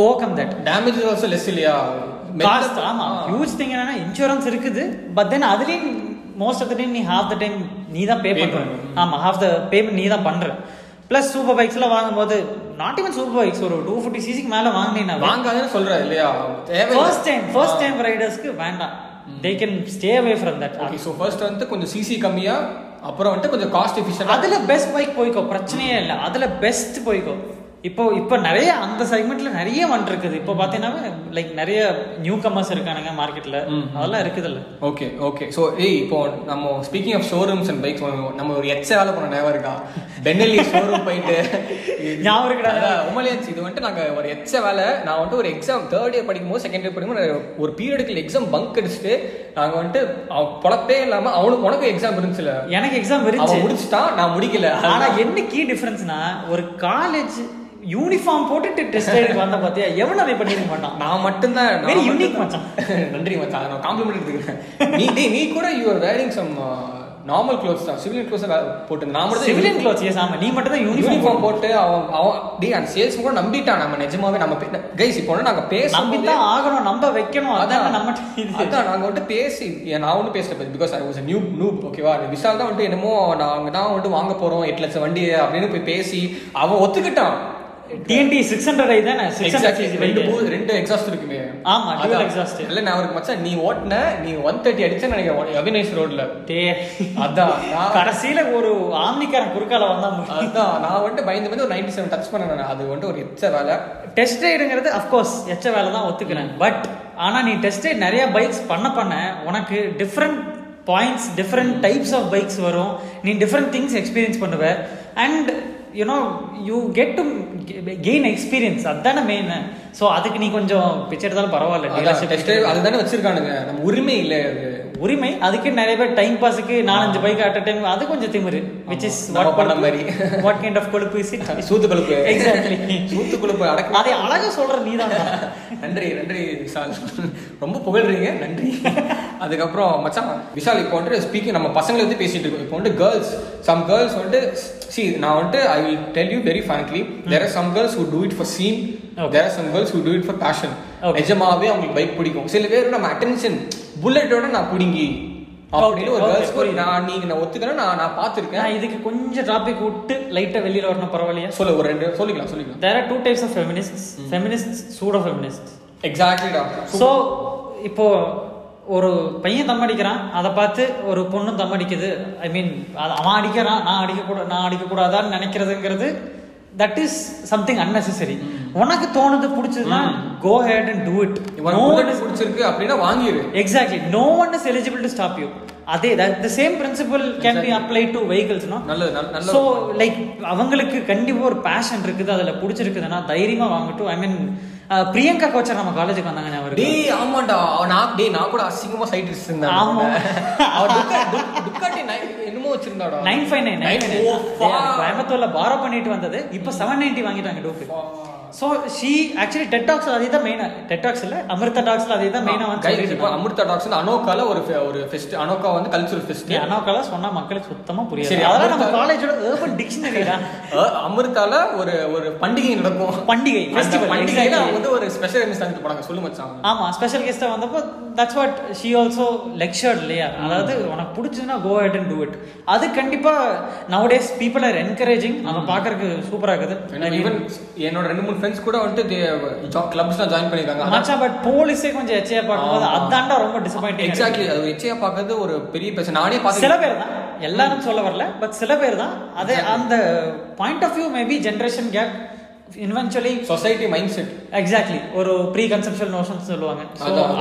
overcome that. Damage is also less. Cost, yeah. Cost, yeah. Huge thing. Insurance is there. But then, that's most of the time நீ half the time நீ தான் பே பண்ணுற. ஆமாம், half the payment நீ தான் பண்ணுற. Plus super பைக்ஸ்லாம் வாங்கும்போது நாட் ஈவன் சூப்பர் பைக்ஸ், ஒரு டூ ஃபிஃப்டி சிசிக்கு மேலே வாங்கினேன் நான் வாங்காதுன்னு சொல்கிறேன் இல்லையா. ஃபர்ஸ்ட் டைம் ஃபர்ஸ்ட் டைம் ரைடர்ஸ்க்கு வேண்டாம், they can stay away from that. Okay, so first வந்து கொஞ்சம் சிசி கம்மியாக, அப்புறம் வந்து கொஞ்சம் காஸ்ட் எஃபிஷியன்ட், அதில் பெஸ்ட் பைக் போய்க்கோ, பிரச்சனையே இல்லை, அதில் பெஸ்ட் போய்க்கோ. இப்போ இப்போ நிறைய அந்த செக்மெண்ட்ல நிறைய வண்டி இருக்குது. இப்போ பார்த்தீங்கன்னா லைக் நிறைய நியூ கமர்ஸ் இருக்கானுங்க மார்க்கெட்ல, அதெல்லாம் இருக்குதுல்ல. Okay okay. ஸோ ஏய் இப்போ நம்ம speaking of showrooms and bikes, நம்ம ஒரு எக்ஸால போன ஞாபகம் இருக்கா? பென்னெல்லி ஷோரூம் போயிட்டு ஞாபகம் இருக்கா? உமலியன்ஸ் இது வந்துட்டு நாங்கள் ஒரு எக்ஸா வேலை, நான் வந்துட்டு ஒரு எக்ஸாம் தேர்ட் இயர் படிக்கும்போது செகண்ட் இயர் படிக்கும்போது ஒரு பீரியடுக்கு எக்ஸாம் பங்க் அடிச்சுட்டு நாங்கள் வந்துட்டு பொழப்பே இல்லாமல், அவனுக்கு உனக்கு எக்ஸாம் இருந்துச்சுல, எனக்கு எக்ஸாம் இருந்துச்சு, முடிச்சுட்டா நான் முடிக்கல. ஆனால் என்ன கீ டிஃபரன்ஸ்னா, ஒரு காலேஜ் யூனிஃபார்ம் போட்டுட்டு டெஸ்ட் ரைடுக்கு வந்தா பாத்தியா, எவ்வளவு அவை பண்ணிருக்க மாட்டான். நான் மட்டும்தான் வெரி யூனிக் மச்சான். நன்றி மச்சான், நான் காம்ப்ளிமெண்ட் எடுத்துக்கிறேன். நீ நீ கூட you are wearing some normal clothes தான், சிவிலியன் க்ளோத்ஸ் போட்டு. நான் மட்டும் சிவிலியன் க்ளோத்ஸ் ஏ சாம, நீ மட்டும் தான் யூனிஃபார்ம் போட்டு. அவன் அவன் டே அந்த சேல்ஸ் கூட நம்பிட்டான். நம்ம நிஜமாவே நம்ம கைஸ் இப்போ நாங்க பேச நம்பிதான் ஆகணும், நம்ப வைக்கணும். அதான் நம்ம அதான் நாங்கள் வந்துட்டு பேசி, நான் ஒன்றும் பேசல because I was new noob. ஓகேவா, விஷால் தான் வந்துட்டு என்னமோ நாங்கள் தான் வந்துட்டு வாங்க போறோம் எட்டு லட்சம் வண்டி அப்படின்னு போய் பேசி அவன் ஒத்துக்கிட்டான். T N T six hundred ஐ தான six hundred ரெண்டு போது ரெண்டு எக்ஸாஸ்ட் இருக்குமே. ஆமா, டூல் எக்ஸாஸ்ட் இல்ல. நான் உங்களுக்கு மச்சான் நீ ஓட்ன நீ one thirty அடிச்ச நினைக்கிறேன் அபிநேஷ் ரோட்ல. அதான் கடைசில ஒரு ஆம்னிகாரன் குறுக்கால வந்தா அதான் நான் வந்து பயந்து வந்து ஒரு ninety-seven டச் பண்ணேன். அது வந்து ஒரு எச்ச வேலை. டெஸ்ட் ரைடுங்கிறது ஆஃப் கோர்ஸ் எச்ச வேலை தான், ஒத்துக்கிறேன். பட் ஆனா நீ டெஸ்ட் ரைட் நிறைய பைக்ஸ் பண்ண பண்ண உனக்கு different points, different types of bikes வரும். நீ டிஃபரண்ட் திங்ஸ் எக்ஸ்பீரியன்ஸ் பண்ணுவ and you know you get to gain experience. adana main so adukku nee konjam pitch edadhal paravalla dealership test drive adhu dhaan vechirukaanga nam urimai illa urimai adukku nariya pay time pass ku four five bike at a time adu konjam thimuru which is what panna mari what kind of kolupu is it soothu kolupu exactly soothu kolupu adakku adha alaga solra nee dhaan nandri nandri Vishal romba pugalringa nandri adukku appuram machan Vishal ipo ondru speaking nama pasangala vandhu pesitirukku ipo ondru girls some girls vandhu see na vandhu I will tell you very frankly mm. there are some girls who do it for scene okay. there are some girls who do it for passion நிஜமாவே அவங்க bike பிடிக்கும். சில பேர் நம்ம attention புல்லட்டோட நான் பிடிங்கி அப்படின்னு ஒரு கேர்ள்ஸ் போய் நான் நீங்க நான் ஒத்துக்கிறேன். நான் நான் பார்த்துருக்கேன். நான் இதுக்கு கொஞ்சம் டாபிக் விட்டு லைட்டாக வெளியில் வரணும் பரவாயில்லையா? சொல்ல ஒரு ரெண்டு சொல்லிக்கலாம் சொல்லிக்கலாம். there are two types of feminists mm. feminists pseudo feminists exactly doctor. so இப்போ ஒரு பையன் தம் அடிக்கிறான், அதை பார்த்து ஒரு பொண்ணும் தம் அடிக்குது. ஐ மீன் அவன் அடிக்கிறான், நான் அடிக்கக்கூட நான் அடிக்கக்கூடாதான்னு நினைக்கிறதுங்கிறது தட் இஸ் சம்திங் அன்னெசரி. உனக்கு தோணுது பிடிச்சதுன்னா go ahead and do it. பிடிச்சிருக்கு அப்படின்னா வாங்கிடு. Exactly, no one is eligible to stop you. அதே the same principle can be apply to வெஹிக்கிள்ஸ்னா. ஸோ லைக் அவங்களுக்கு கண்டிப்பாக ஒரு பேஷன் இருக்குது, அதில் பிடிச்சிருக்குதுன்னா தைரியமாக வாங்கட்டும். ஐ மீன் பிரியங்கா கோச்சர் நம்ம காலேஜுக்கு வந்தாங்க அவரு. டேய் ஆமாடா, நான் டேய் நான் கூட அசிங்கமா சைட் இருந்தேன். ஆமா, அவர் டுக்காட்டி என்னமோ வச்சிருந்தாடா nine five nine nine four four கோயம்புத்தூர்ல பாரோ பண்ணிட்டு வந்தது. இப்போ seven ninety வாங்கிட்டாங்க டூக்கு. So she actually TED Talks அதே தான் மெயினா, TED Talks இல்ல Amrutha Talks அதே தான் மெயினா வந்து சொல்லிட்டு இருக்கு. Amrutha Talks அனோகால ஒரு ஒரு ஃபெஸ்ட், அனோகா வந்து கல்ச்சுரல் ஃபெஸ்ட். அனோகால சொன்னா மக்களுக்கு சுத்தமா புரியாது. அதனால நம்ம காலேஜோட urban dictionaryடா அமிர்தால ஒரு ஒரு பண்டிகை நடக்கும், பண்டிகை ஃபெஸ்டிவல், பண்டிகைல வந்து ஒரு ஸ்பெஷல் கெஸ்ட் வந்து போறாங்க. சொல்லு மச்சான். ஆமா, ஸ்பெஷல் கெஸ்டா வந்தப்போ that's what she also lectured லேயா. அதாவது உனக்கு பிடிச்சதுனா go ahead and do it. அது கண்டிப்பா nowadays people are encouraging. நம்ம பாக்கறதுக்கு சூப்பரா இருக்குது. ஈவன் என்னோட ரெண்டு மூணு ஃப்ரெண்ட்ஸ் கூட வந்து கிளப்ஸ்ல ஜாயின் பண்ணிருக்காங்க மச்சான். பட் போலீஸே கொஞ்சம் எச்சையா பாக்கும்போது அதான்டா ரொம்ப டிசாப்பாயிண்டிங். எக்ஸாக்ட்லி, அது எச்சையா பாக்குறது ஒரு பெரிய பிரச்சனை. நானே பாத்து சில பேர் தான், எல்லாரும் சொல்ல வரல, பட் சில பேர் தான் அது அந்த point of view maybe generation gap eventually society mind set. Exactly, ஒரு ப்ரீ கன்செப்ஷுவல் நோஷன்ஸ் சொல்லுவாங்க.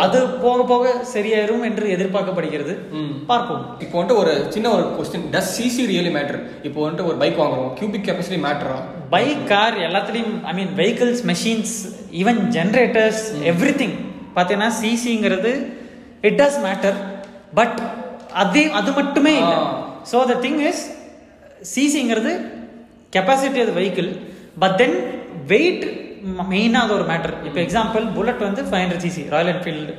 அது போக போக சரியாயிரும் என்று எதிர்பார்க்கப்படுகிறது. பார்ப்போம். இப்போ வந்துட்டு ஒரு சின்ன ஒரு question, does CC really matter? இப்போ வந்துட்டு ஒரு பைக் வாங்குறோம், கியூபிக் கெப்பாசிட்டி மேட்டரா? பைக், கார் எல்லாத்துலேயும் I mean vehicles, machines, even generators, every thing பார்த்தீங்கன்னா சிசிங்கிறது இட் டஸ் மேட்டர். பட் அதே அது மட்டுமே இல்லை. ஸோ த திங் இஸ் சிசிங்கிறது capacity of the vehicle, but then weight மெயினாக அது ஒரு மேட்டர். இப்போ எக்ஸாம்பிள் புல்லட் வந்து five hundred CC, Royal Enfield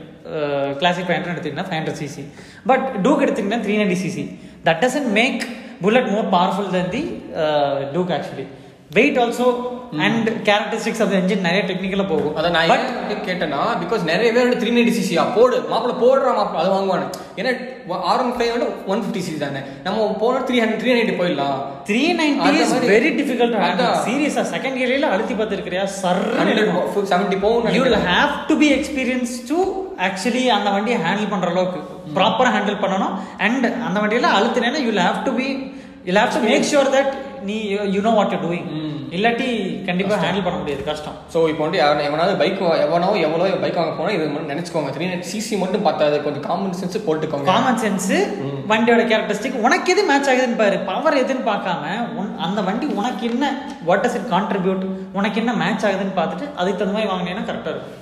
Classic five hundred எடுத்திங்கன்னா five hundred CC, but Duke எடுத்திங்கன்னா three ninety CC. That doesn't make Bullet more powerful then the Duke actually. Weight also and characteristics of the engine நிறைய டெக்னிக்கலா போகும். அத நான் but கேட்டேனா because நிறைய பேர் three ninety cc ஆ போடு மாப்ள போடுற மாப்ள அது வாங்குவானே. ஏன்னா R fifteen வந்து one fifty cc தானே. நம்ம போற three hundred three ninety போயிடலாம். three ninety is very difficult to handle. சீரியஸா செகண்ட் கியர்ல அழுத்தி பாத்துக்கிறியா சர் one seventy போகும். You will have to be experienced to actually அந்த வண்டியை ஹேண்டில் பண்ற அளவுக்கு ப்ராப்பரா ஹேண்டில் பண்ணனும். அண்ட் அந்த வண்டியில அழுத்தினேனா you will have to be you will have to make sure that நீ you know what you doing. இல்லாட்டி கண்டிப்பா ஹேண்டில் பண்ண முடியாது, கஷ்டம். ஸோ இப்போ வந்து எவனாவது பைக் எவனோ எவ்வளோ பைக் வாங்க போனால் இது மட்டும் நினைச்சுக்கோங்க. த்ரீ ஹண்ட்ரட் சிசி மட்டும் பார்த்தாது, கொஞ்சம் காமன் சென்ஸ் போட்டுக்கோங்க. காமன் சென்ஸ் வண்டியோட கேரக்டரிஸ்டிக் உனக்கு எது மேட்ச் ஆகுதுன்னு பாரு. பவர் எதுன்னு பார்க்காம அந்த வண்டி உனக்கு என்ன வாட் டஸ் இட் கான்ட்ரிபியூட், உனக்கு என்ன மேட்ச் ஆகுதுன்னு பார்த்துட்டு அதுக்கு தகுந்த மாதிரி வாங்கினேன்னா கரெக்டாக இருக்கும்.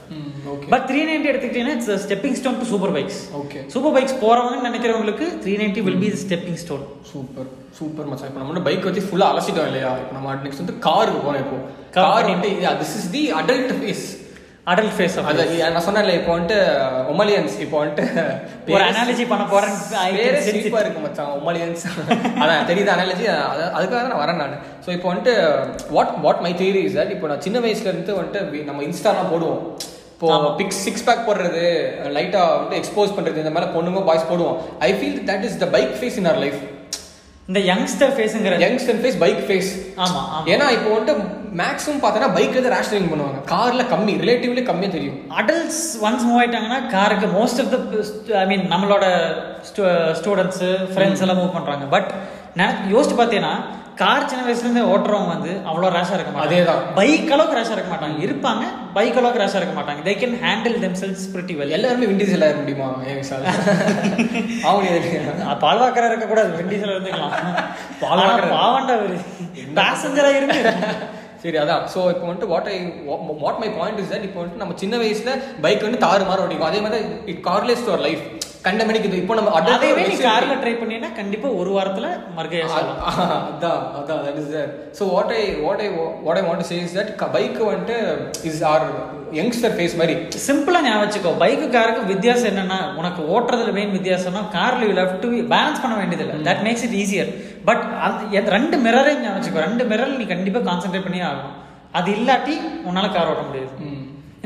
பட் த்ரீ நைன்டி எடுத்துக்கிட்டீங்கன்னா it's stepping stone to super bikes. Okay, super bikes போறவங்கன்னு நினைக்கிறவங்களுக்கு three ninety will be stepping stone. Super super மச்சான். இப்போ நம்ம வந்து பைக் வச்சு ஃபுல்லாக அலசிட்டோம் இல்லையா? இப்போ நம்ம நெக்ஸ்ட் வந்து காருக்கு போகிறோம். இப்போ கார் வந்து this is the adult phase. Adult phase அது நான் சொன்னேன்ல. இப்போ வந்துட்டு ஒமலியன்ஸ் இப்போ வந்துட்டு ஒரு அனாலஜி பண்ண போறேன். வேற சிரிப்பாக இருக்கு மச்சான் ஒமலியன்ஸ். அதான் தெரியுது அனாலஜி, அதுக்காக நான் வரேன் நான். ஸோ இப்போ வந்துட்டு what what my theory is that இப்போ நான் சின்ன வயசுலேருந்து வந்துட்டு நம்ம இன்ஸ்டாலாம் போடுவோம். இப்போ பிக்ஸ் சிக்ஸ் பேக் போடுறது, லைட்டா வந்து எக்ஸ்போஸ் பண்றது, இந்த மாதிரி பொண்ணுங்க பாய்ஸ் போடுவோம். I feel that is the bike phase in our life. இந்த யங்ஸ்டர் ஃபேஸ்ங்கற யங்ஸ்டர் ஃபேஸ் பைக் ஃபேஸ். ஆமா, ஏன்னா இப்போ வந்து மேக்ஸிமம் பார்த்தா பைக்ல தான் ரேஷனலிங் பண்ணுவாங்க, கார்ல கம்மி, ரிலேட்டிவ்லி கம்மியா தெரியும். அடல்ட்ஸ் ஒன்ஸ் மூவ் ஆயிட்டாங்கன்னா காருக்கு most of the I mean நம்மளோட ஸ்டூடெண்ட்ஸ் ஃப்ரெண்ட்ஸ் எல்லாம் மூவ் பண்றாங்க. பட் நான் யோசிச்சு பார்த்தேன்னா கார் சின்ன வயசுலேருந்து ஓட்டுறவங்க வந்து அவ்வளோ ரேஷாக இருக்க மாட்டாங்க. அதே தான் பைக் அளவுக்கு ரேஷாக இருக்க மாட்டாங்க, இருப்பாங்க பைக் அளவுக்கு ரேஷாக இருக்க மாட்டாங்க. They can handle themselves pretty well. எல்லாருமே விண்டீசலாக இருக்க முடியுமா? அவங்க பால்வாக்கராக இருக்கக்கூடாது, விண்டீசலாக இருந்துக்கலாம். பால்வாக்கர் பாவண்டா பேசஞ்சராக இருக்கு. சரி அதான். ஸோ இப்போ வந்துட்டு what I what my point is that இப்போ வந்துட்டு நம்ம சின்ன வயசுல பைக் வந்து தாறு மாறு ஓடிக்கும். அதே மாதிரி இட் கார்லேஸ் யுவர் லைஃப். கண்டமணிக்கு இப்போ நம்ம அதேவே நீ கார்ல ட்ரை பண்ணினா கண்டிப்பா ஒரு வாரத்துல மர்க்கையா ஆகும். அதான் அதான் that is there. So what I what I what I want to say is that bike வந்து இஸ் ஆர் யங்ஸ்டர் ஃபேஸ் மாதிரி சிம்பிளா ஞாபகம் வச்சுக்கோ. பைக்கு காருக்கு வித்தியாசம் என்னன்னா உனக்கு ஓட்டுறதுல மெயின் வித்தியாசம்னா கார்ல யூ ஹேவ் டு பேலன்ஸ் பண்ண வேண்டியது இல்லை. That makes it easier. But ரெண்டு மிரரையும் ஞாபகம் வச்சுக்கோ. ரெண்டு மிரர் நீ கண்டிப்பா கான்சென்ட்ரேட் பண்ணியே ஆகணும். அது இல்லாட்டி உன்னால கார் ஓட்ட முடியாது.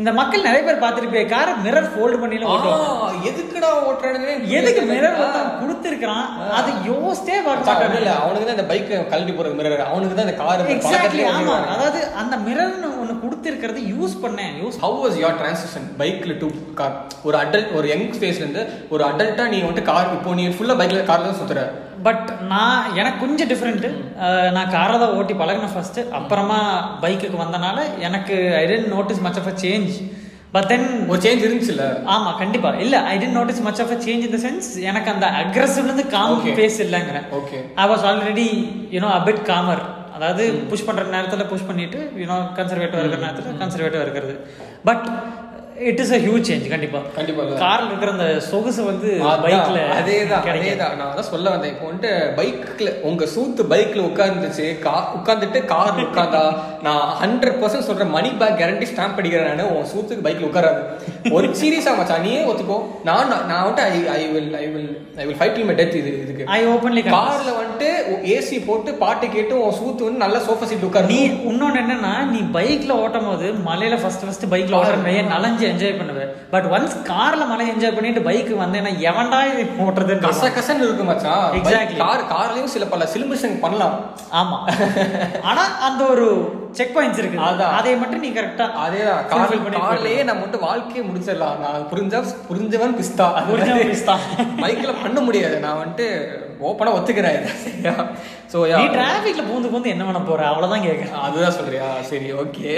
இந்த மக்கள் நிறைய பேர் பார்த்துட்டு காரை மிரர் ஃபோல்டு பண்ணில ஓட்டுவாங்க. எதுக்குடா ஓட்டுறானுங்க? எதுக்கு மிரர் கொடுத்துருக்கான்? அது யோசிச்சே பார்க்க இல்லை. அவனுக்கு தான் இந்த பைக் கழட்டி போறது மிரர், அவனுக்கு தான் இந்த கார். எக்ஸாக்ட்லி. ஆமா, அதாவது அந்த மிரர்னு ஒன்று கொடுத்துருக்கிறது யூஸ் பண்ணேன். Use how was your transition பைக்ல டு கார்? ஒரு அடல்ட் ஒரு யங் ஃபேஸ்லேருந்து ஒரு அடல்ட்டா நீ வந்துட்டு கார் இப்போ நீ ஃபுல்லா பைக்ல கார்ல தான் சுத்துற. பட் நான் எனக்கு கொஞ்சம் டிஃப்ரெண்ட்டு. நான் காரை தான் ஓட்டி பழகினேன் ஃபஸ்ட்டு, அப்புறமா பைக்குக்கு வந்தனால எனக்கு I didn't notice much of a change. But then ஒரு சேஞ்ச் இருந்துச்சுல்ல? ஆமாம், கண்டிப்பாக. இல்லை, I didn't notice much of a change in the sense எனக்கு அந்த அக்ரெசிவ்லேருந்து காம் பேஸ் இல்லைங்கிறேன். Okay, I was already you know a bit calmer. அதாவது புஷ் பண்ணுற நேரத்தில் புஷ் பண்ணிட்டு யூனோ கன்சர்வேட்டிவ் இருக்கிற நேரத்தில் கன்சர்வேட்டிவ் இருக்கிறது. But it is a huge change. கண்டிப்பா கண்டிப்பா கார்ல இருக்கிற அந்த சொகுசு வந்து பைக்ல அதேதான் அதேதான் நான் அதான் சொல்ல வந்தேன். இப்போ வந்துட்டு பைக்ல உங்க சூத்து பைக்ல உட்கார்ந்துச்சு உட்காந்துட்டு கார் உட்காந்தா நான் ஹண்ட்ரட் பர்சன்ட் சொல்றேன் மணி பேக் கேரண்டி ஸ்டாம்ப் பண்ணிக்கிறேன். நான் உன் சூத்துக்கு பைக்ல உட்காராது ஒரு சீரியஸா மச்சா, நீயே ஒத்துக்கோ. நான் நான் வந்துட்டு I I will I will I will fight my death. இது இதுக்கு ஐ ஓபன்லி கார்ல வந்துட்டு ஏசி போட்டு பாட்டு கேட்டு உன் சூத்து வந்து நல்ல சோஃபா சீட் உட்காரு. நீ இன்னொன்னு என்னன்னா நீ பைக்ல ஓட்டும் போது மலையில ஃபர்ஸ்ட் ஃபர்ஸ்ட் பைக்ல ஓடுறேன் நலஞ்சு என்ஜாய் பண்ணுவேன். பட் ஒன்ஸ் கார்ல மலை என்ஜாய் பண்ணிட்டு பைக்கு வந்தேன்னா எவன்டா இது ஓட்டுறது கசகசன்னு இருக்கு மச்சான். எக்ஸாக்ட்லி. கார் கார்லயும் சில பல சிலிமிஷன் பண்ணலாம். ஆமா, ஆனா அந்த ஒரு செக் பாயிண்ட்ஸ் இருக்கு, அதை மட்டும் நீ கரெக்டா அதேதான் கார்லயே நம்ம மட்டும் வாழ்க்கையை முடிச்சிடலாம். நான் புரிஞ்சா புரிஞ்சவன் பிஸ்தா புரிஞ்சவன் பிஸ்தா பைக்ல பண்ண முடியாது. நான் வந்துட்டு ஓப்பனா ஒத்துக்கிறேன். ஸோ நீ டிராஃபிக்ல பூந்து பூந்து என்ன பண்ண போற அவ்வளவுதான் கேட்குறேன். அதுதான் சொல்றியா? சரி, ஓகே.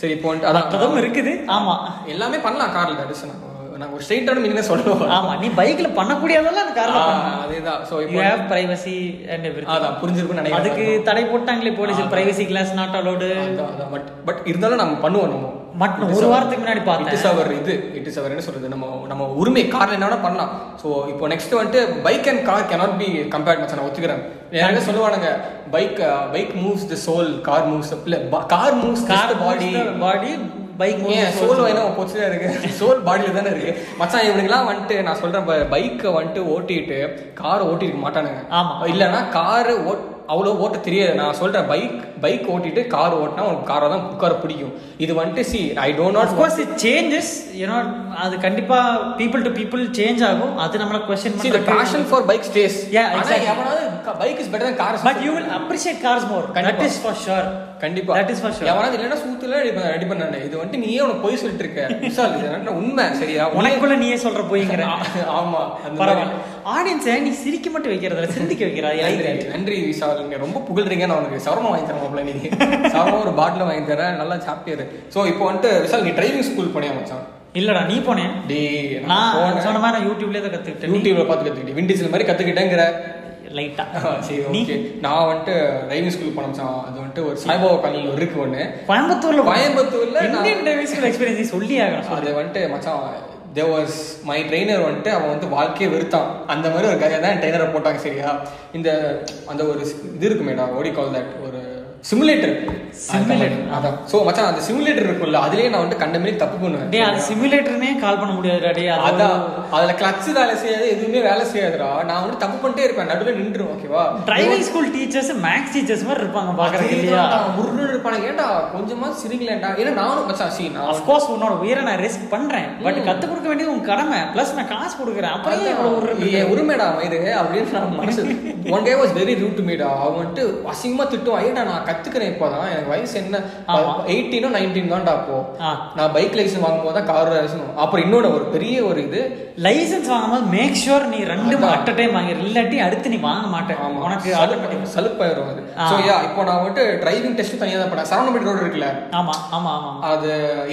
சரி, இப்போ அதான் இருக்குது. ஆமா, எல்லாமே பண்ணலாம் கார்ல. தரிசனம் நான் ஒரு ஸ்ட்ரெயிட்டான மீனிங் சொல்லுவோம். ஆமா, நீ பைக்ல பண்ணக்கூடியதெல்லாம் அந்த கார்ல பண்ணலாம். அதேதான். So you have privacy and every. அதான் புரிஞ்சிருக்கும் நினைக்கிறேன். அதுக்கு தடை போட்டாங்களே police, privacy glass not allowed. அதான், பட் பட் இருந்தாலும் நம்ம பண்ணுவோம். நம்ம மட்டும் ஒரு வாரத்துக்கு முன்னாடி பார்த்தேன் இட் இஸ் அவர் இது இட் இஸ் அவர் என்ன சொல்றது நம்ம நம்ம உரிமை கார்ல என்ன வேணா பண்ணலாம். சோ இப்போ நெக்ஸ்ட் வந்துட்டு bike and car cannot be compared மச்சான். நான் ஒத்துக்கிறேன். யாரே சொல்லுவானுங்க bike bike moves the soul, car moves car moves car body body bike soul வேணா போச்சுதான் இருக்கு. சோல் பாடியில தானே இருக்கு மச்சான். இவனுக்குலாம் வந்துட்டு நான் சொல்றேன் பைக்கை வந்துட்டு ஓட்டிட்டு காரை ஓட்டிருக்க மாட்டானுங்க. ஆமா, இல்லைன்னா காரு ஓட் அவ்வளோ ஓட்ட தெரியாது. நான் சொல்கிறேன், பைக் பைக் ஓட்டிட்டு கார் ஓட்டினா உனக்கு காரை தான் காரை பிடிக்கும். இது வந்துட்டு see I don't not course it changes ஏன்னா அது கண்டிப்பாக பீப்புள் டு பீப்புள் சேஞ்ச் ஆகும். அது நம்மள கொஸ்டின் பண்ணி the passion for bike stay. Yeah exactly. எவனாவது bike is better then cars but you will appreciate cars more. That is for sure. கண்டிப்பா that is for sure. எவனாவது இல்லனா சூத்துல ready பண்ணானே. இது வந்து நீயே உனக்கு போய் சொல்லிட்டு இருக்க விசால். இது உண்மை சரியா? உனக்குள்ள நீயே சொல்ற போய்ங்கற. ஆமா பரவாயில்லை. ஆடியன்ஸை நீ சிரிக்க மட்டும் வைக்கிறதுல சிரிக்க வைக்கிறாய். நன்றி விசால், நீங்க ரொம்ப புகழ்றீங்க. நான் உனக்கு சவரமா வாங்கி தரேன் மாப்ள. நீ சவரமா ஒரு பாட்டில் வாங்கி தரேன், நல்லா சாப்பிட்டாரு. ஸோ இப்போ வந்துட்டு விசால், நீ டிரைவிங் ஸ்கூல் போனியா மச்சான்? இல்லடா, நீ போனேன். நான் சொன்ன மாதிரி நான் யூடியூப்லேயே தான் கற்றுக்கிட்டேன். யூடியூப்ல பார்த்து கற்றுக்கிட்டேன், விண்டிசில் மாதிரி கற்றுக்கிட்டேங்கிற லைட்டா. சரி ஓகே. நான் வந்துட்டு டிரைவிங் ஸ்கூல் போனேன் சார். அது வந்துட்டு ஒரு சாய்பாபா காலேஜில் இருக்கு ஒன்று, கோயம்புத்தூர்ல. கோயம்புத்தூர்ல இந்தியன் டிரைவிங் ஸ்கூல் எக்ஸ்பீரியன்ஸ் சொல்லி ஆகணும். அது வந்துட்டு மச்சான், there was my trainer வந்துட்டு அவன் வந்து வாழ்க்கையே வெறுத்தான். அந்த மாதிரி ஒரு கதையை தான் ட்ரெயினரை போட்டாங்க சரியா. இந்த அந்த ஒரு இது இருக்கு மேடா, what do you call that, ஒரு சிமுலேட்டர். சிமுலேட்டர் அதான். ஸோ மச்சான் அந்த சிமுலேட்டர் இருக்குல்ல, அதுலேயே நான் வந்து கண்ட மாதிரி தப்பு பண்ணுவேன். டே அது சிமுலேட்டர்னே கால் பண்ண முடியாதுடா. டே அதான், அதில் கிளச்சு வேலை செய்யாது, எதுவுமே வேலை செய்யாதுடா. நான் வந்து தப்பு பண்ணிட்டே இருப்பேன், நடுவில் நின்றுடும். ஓகேவா, driving school teachers maths teachers மாதிரி இருப்பாங்க பார்க்குறதுக்கு இல்லையா? முருன்னு இருப்பாங்க. ஏன்டா கொஞ்சமா சிரிங்களேன்டா. ஏன்னா நானும் மச்சான் சீன் அஃப்கோர்ஸ் உன்னோட உயிரை நான் ரிஸ்க் பண்ணுறேன், பட் கற்றுக் கொடுக்க வேண்டியது உங்க கடமை. ப்ளஸ் நான் காசு கொடுக்குறேன். அப்படியே ஒரு உரிமைடா இது அப்படின்னு நான் மனசு. One day was very rude to மீடா. அவன் வந்துட்டு அசிங்கமாக திட்டுவான். ஏன்டா நான் கத்துக்கிறேன் இப்போதான், எனக்கு வயசு என்ன எயிட்டீனோ நைன்டீன் தான்டா. அப்போ நான் பைக் லைசன்ஸ் வாங்கும் போது தான் கார் லைசன்ஸ். அப்புறம் இன்னொன்று ஒரு பெரிய ஒரு இது, லைசன்ஸ் வாங்கும்போது மேக் ஷூர் நீ ரெண்டு அட் அ டைம் வாங்கிடு, இல்லாட்டி அடுத்து நீ வாங்க மாட்டேன், உனக்கு சலுப்பாயிரும் அது. ஸோ யா, இப்போ நான் வந்துட்டு டிரைவிங் டெஸ்ட் தனியாக தான் பண்ணேன். சரவணம்பேட் ரோடு இருக்குல்ல, ஆமா ஆமா ஆமா, அது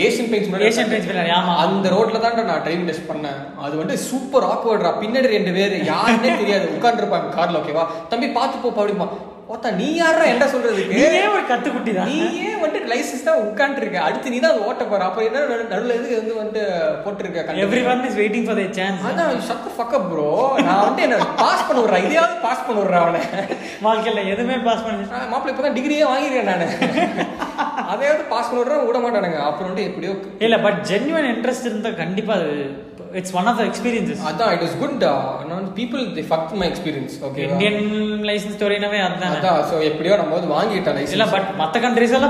ஏஷியன் பெயிண்ட்ஸ் ஏஷியன் பெயிண்ட்ஸ் பின்னாடி. ஆமா, அந்த ரோட்ல தான் நான் டிரைவிங் டெஸ்ட் பண்ணேன். அது வந்து சூப்பர் ஆக்வர்டா. பின்னாடி ரெண்டு பேர் யாருன்னே தெரியாது உட்காந்துருப்பாங்க கார்ல. ஓகேவா, தம்பி பார்த்து போ அப்படிமா. ஓத்தா நீ யாரா என்ன சொல்றதுக்கு? நீயே ஒரு கத்துக்குட்டி தான், நீயே வந்துட்டு லைசன்ஸ் தான் உட்காந்துட்டு இருக்க, அடுத்து நீ தான் அதை ஓட்ட போற. அப்ப என்ன நடுவில் எதுக்கு வந்து வந்துட்டு போட்டிருக்க? Everyone is waiting for their chance. அதான் shut the fuck up bro. நான் வந்து என்ன பாஸ் பண்ண விடுறேன், இதையாவது பாஸ் பண்ண விடுறேன். அவனை வாழ்க்கையில எதுவுமே பாஸ் பண்ண மாப்பிள்ள. இப்பதான் டிகிரியே வாங்கிருக்கேன் நான், அதையாவது பாஸ் பண்ண விடுறேன், விட மாட்டானுங்க. அப்புறம் வந்து எப்படியோ இல்ல, பட் ஜென்யூன் இன்ட்ரெஸ்ட் இருந்தா கண்டிப்பா அது it's one of the experiences. Adha, it was good da. You know, people they fucked my experience. Okay, Indian license story nave adha adha. So epdiyo namodu vaangita license illa, but matha countries alla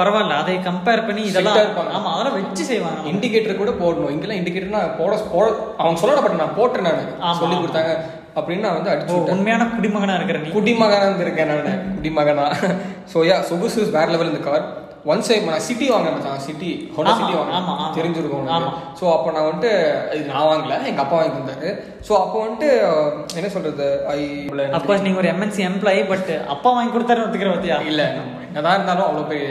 paravalla adai compare panni idala ama adala vechi seivanga. Indicator kuda podnu, ingala indicator na poda poda avanga solla, but na potre nanu solli kudutanga அப்படின்னா வந்து அடிச்சு. உண்மையான குடிமகனா இருக்கிற நீ குடிமகனாக இருக்கேன் நான், குடிமகனா. So yeah, சொகுசு வேற லெவல் இந்த கார். ஒன் சைட் நான் சிட்டி வாங்கினேன், சிட்டி ஹோண்டா சிட்டி வாங்கினேன், தெரிஞ்சிருக்கோம். ஸோ அப்போ நான் வந்துட்டு இது நான் வாங்கல, எங்கள் அப்பா வாங்கி தந்தாரு. ஸோ அப்போ வந்துட்டு என்ன சொல்றது, ஐ அப்கோர்ஸ் நீங்கள் ஒரு எம்என்சி எம்ப்ளாயி, பட் அப்பா வாங்கி கொடுத்தாரு ஒத்துக்கிற பத்தியா இல்லை, நம்ம என்னதான் இருந்தாலும் அவ்வளோ பெரிய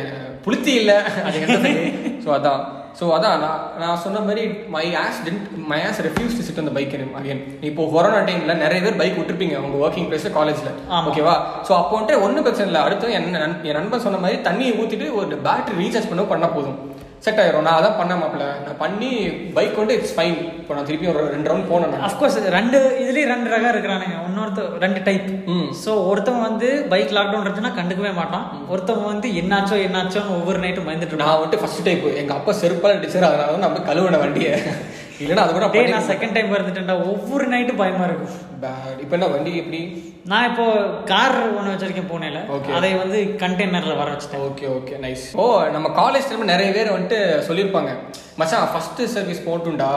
புளுத்தி இல்லை அது என்ன. ஸோ அதான் ஸோ அதான் நான் நான் சொன்ன மாதிரி my ass didn't my ass refuse to sit அந்த பைக் அகைன். இப்போ கொரோனா டைமில் நிறைய பேர் பைக் விட்டுருப்பீங்க உங்கள் ஒர்க்கிங் ப்ளேஸில் காலேஜில். ஓகேவா, ஸோ அப்போ வந்துட்டு ஒன்றும் பிரச்சனை இல்லை. அடுத்து என்ன என் நண்பன் சொன்ன மாதிரி தண்ணியை ஊற்றிட்டு ஒரு பேட்டரி ரீசார்ஜ் பண்ண பண்ண போதும் செட் ஆயிரும். நான் அதான் பண்ண மாப்பிள்ள, நான் பண்ணி பைக் வந்து இட்ஸ் ஃபைன். இப்போ நான் திருப்பி ஒரு ரெண்டு ரவுண்ட் போனேன். அஃப்கோர்ஸ் ரெண்டு இதுலேயும் ரெண்டு ரகம் இருக்கிறானுங்க, இன்னொருத்த ரெண்டு டைப். ஸோ ஒருத்தவங்க வந்து பைக் லாக்டவுன் இருந்துச்சுன்னா கண்டுக்கவே மாட்டான், ஒருத்தவங்க வந்து என்னாச்சோ என்னாச்சோன்னு ஒவ்வொரு நைட்டும் பயந்துட்டு. நான் வந்துட்டு ஃபர்ஸ்ட் டைப், எங்கள் அப்பா செருப்பால் அடிச்சார், அதனால தான் நம்ம கழுவின வண்டியை. இல்லைன்னா அது கூட நான் செகண்ட் டைம் வந்துட்டேன்டா, ஒவ்வொரு நைட்டும் பயமா இருக்கும். இப்போ என்ன வண்டி எப்படி? நான் இப்போ கார் ஒன்று வச்சிருக்கேன் பூனேல, அதை வந்து கண்டெய்னர்ல வர வச்சுட்டேன். Okay okay nice. ஓ, நம்ம காலேஜ் டைம் நிறைய பேர் வந்துட்டு சொல்லியிருப்பாங்க மச்சான் ஃபர்ஸ்ட் சர்வீஸ் போட்டுண்டா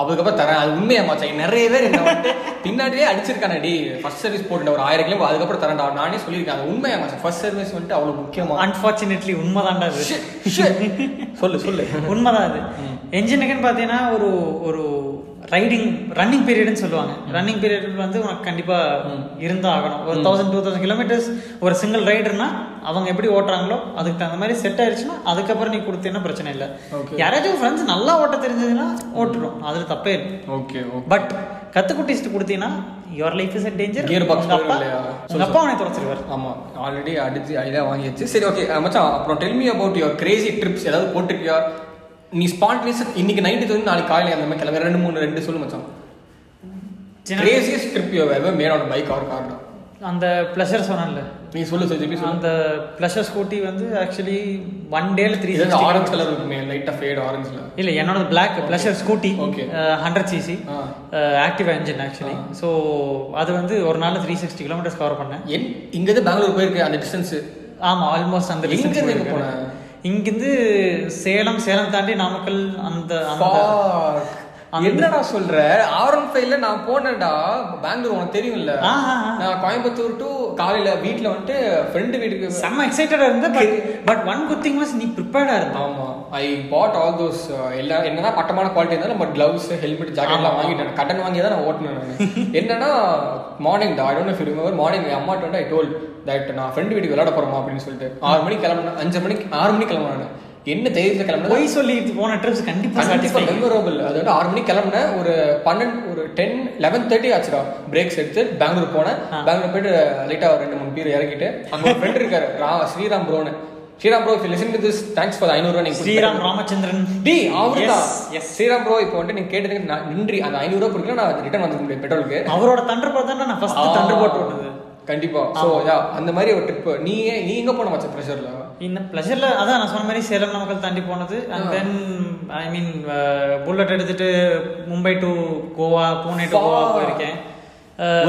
அதுக்கப்புறம் தரேன். அது உண்மையா மச்சான்? நிறைய பேர் என்ன வந்துட்டு பின்னாடியே அடிச்சிருக்கானே, டி ஃபர்ஸ்ட் சர்வீஸ் போட்டுண்டா ஒரு ஆயிரம் கிலோ அதுக்கப்புறம் தரேன்டா. நானே சொல்லியிருக்கேன், அது உண்மையா மச்சான்? ஃபர்ஸ்ட் சர்வீஸ் வந்துட்டு அவ்வளோ முக்கியமா? அன்ஃபார்ச்சுனேட்லி உண்மைதான்டா. சொல்லு சொல்லு. உண்மைதான் அது. என்ஜினுக்குன்னு பார்த்தீங்கன்னா ஒரு ஒரு ரைடிங் ரன்னிங் பீரியட்னு சொல்லுவாங்க. ரன்னிங் பீரியட் வந்து உனக்கு கண்டிப்பாக இருந்தால் ஆகணும். ஒரு தௌசண்ட் டூ தௌசண்ட் கிலோமீட்டர்ஸ் ஒரு சிங்கிள் ரைடர்னா அவங்க எப்படி ஓட்டுறாங்களோ அதுக்கு தகுந்த மாதிரி செட் ஆயிடுச்சுன்னா அதுக்கப்புறம் நீ கொடுத்தீங்கன்னா பிரச்சனை இல்லை. யாராச்சும் ஃப்ரெண்ட்ஸ் நல்லா ஓட்ட தெரிஞ்சதுன்னா ஓட்டுடும், அதில் தப்பே இல்லை. ஓகே, பட் கத்துக்குட்டிஸ்ட்டு கொடுத்தீங்கன்னா your life is in danger. Gearbox இல்லையா? அப்பா உனக்கு தரச்சிருவார். ஆமா, ஆல்ரெடி அடிச்சு ஐடியா வாங்கியாச்சு. சரி ஓகே மச்சான், அப்புறம் tell me about your crazy trips. ஏதாவது போட்டிருக்கியா நீ ஸ்பான்டேனியஸா? இன்னைக்கு நைட்டு தோணும் நாளைக்கு காலையில அந்த மாதிரி கிளம்பி ரெண்டு மூணு ரெண்டு சொல்லு மச்சான். Craziest trip you have ever made on bike or car? அந்த ப்ளஷர் சொன்னால நீ சொல்லு செஞ்சு அந்த ப்ளஷர் ஸ்கூட்டி வந்து ஆக்சுவலி ஒன் டேல த்ரீ ஆரஞ்சு கலர் இருக்குமே லைட்டா ஃபேட் ஆரஞ்சுல இல்லை என்னோட black Pleasure Scooty hundred CC active engine actually. So அது வந்து ஒரு நாள் த்ரீ சிக்ஸ்டி கிலோமீட்டர்ஸ் கவர் பண்ணேன். என் இங்கேருந்து பெங்களூர் போயிருக்கு அந்த டிஸ்டன்ஸ். ஆமாம் ஆல்மோஸ்ட் அந்த டிஸ்டன்ஸ் போனேன். இங்கிருந்து சேலம் சேலம் தாண்டி நாமக்கல் அந்த என்னடா சொல்ற ஆர் ஒன் ஃபைவ் ல நான் போனேன்டா பெங்களூர். உனக்கு தெரியும்ல நான் கோயம்புத்தூர் டு காலையில வீட்டுல வந்துட்டு ஃப்ரெண்டு வீட்டுக்கு செம்ம எக்ஸைட்டடா இருந்தேன். But but one good thing was நீ ப்ரிப்பேர்டா இருந்தா. ஆமா ஐ பாட் ஆல் தோஸ் எல்லா என்னன்னா பட்டமான குவாலிட்டி இருந்தாலும் நம்ம கிளவுஸ் ஹெல்மெட் ஜாக்கெட் எல்லாம் வாங்கிட்டேன். கடன் வாங்கி தான் நான் ஓட்டினேன். என்னன்னா morning I don't know if you remember morning என் அம்மா ஐ டோல்ட் தட் நான் ஃப்ரெண்டு வீட்டுக்கு விளையாட போறோமா அப்படின்னு சொல்லிட்டு ஆறு மணிக்கு கிளம்பணும் அஞ்சு மணிக்கு ஆறு மணிக்கு கிளம்புறேன். என்ன தைரியத்துல கிளம்புனா போய் சொல்லி போன ட்ரிப்ஸ் கண்டிப்பா கண்டிப்பா மெமரபிள். அது வந்து ஆறு மணிக்கு கிளம்புன ஒரு பன்னெண்டு ஒரு டென் லெவன் தேர்ட்டி ஆச்சுடா. பிரேக்ஸ் எடுத்து பெங்களூர் போனேன். பெங்களூர் போயிட்டு லைட்டா ஒரு ரெண்டு மூணு பேர் இறக்கிட்டு அங்க ஒரு ஃப்ரெண்ட் இருக்காரு ஸ்ரீராம் ப்ரோன்னு. Sriram bro if listen to this thanks for ஐநூறு ரூபா. நீங்க ஸ்ரீராம் ராமச்சந்திரன் டி அவர்தான். ஸ்ரீராம் ப்ரோ இப்போ வந்து நீங்க கேட்டதுக்கு நான் நன்றி. அந்த ஐநூறு ரூபா கொடுக்கல நான் ரிட்டர்ன் வந்துக்க முடியாது பெட்ரோலுக்கு. அவரோட தண்டர் போட்டா நான் ஃபர்ஸ்ட் தண்டர் போட்டு ஓட்டுது கண்டிப்பா. ஸோ அந்த மாதிரி ஒரு ட்ரிப். நீ நீ எங்க போன மச்ச ப்ளஷர்ல? இந்த ப்ளஷர்ல அதான் நான் சொன்ன மாதிரி சேலம் நமக்கல் தாண்டி போனது. And then I mean bullet எடுத்துட்டு மும்பை டு கோவா புனே டு கோவா போயிருக்கேன்.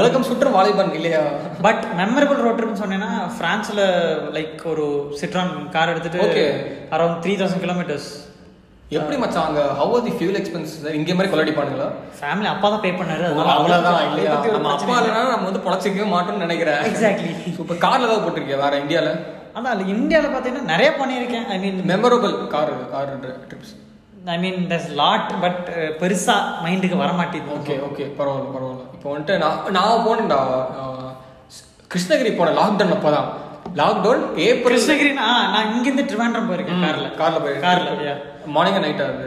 உலகம் சுற்றும் வாலிபால் இல்லையா? பட் மெமரபிள் ரோட் ட்ரிப்னு சொன்னேன்னா பிரான்ஸ்ல லைக் ஒரு சிட்ரான் கார் எடுத்துட்டு அரௌண்ட் த்ரீ தௌசண்ட் கிலோமீட்டர்ஸ். எப்படி மச்சான் அங்க how are the fuel expense? இங்கே மாதிரி கொலடி பண்ணுங்களா? ஃபேமிலி அப்பா தான் பே பண்ணாரு. அவ்வளோதான் இல்லையா? நம்ம அப்பா இல்லைன்னா நம்ம வந்து பொழைச்சிக்கவே மாட்டோம்னு நினைக்கிறேன். எக்ஸாக்ட்லி. இப்போ கார்ல தான் போட்டிருக்கேன் வேற இந்தியாவில். அதான் இல்லை இந்தியாவில் பார்த்தீங்கன்னா நிறைய பண்ணியிருக்கேன். I mean memorable car car trips I mean thus lot but பெருசாக மைண்டுக்கு வரமாட்டேது. ஓகே ஓகே பரவாயில்ல பரவாயில்ல. இப்போ வந்துட்டு நான் நான் போனேன்டா கிருஷ்ணகிரி போனேன் லாக்டவுன். அப்போ தான் லாக்டவுன் ஏப்ரல். கிருஷ்ணகிரி நான் இங்கேருந்து ட்ரிவாண்ட்ரம் போயிருக்கேன் கார்ல. கார்ல போயிருக்கேன் கார்ல இல்லையா? மார்னிங் நைட் ஆகுது.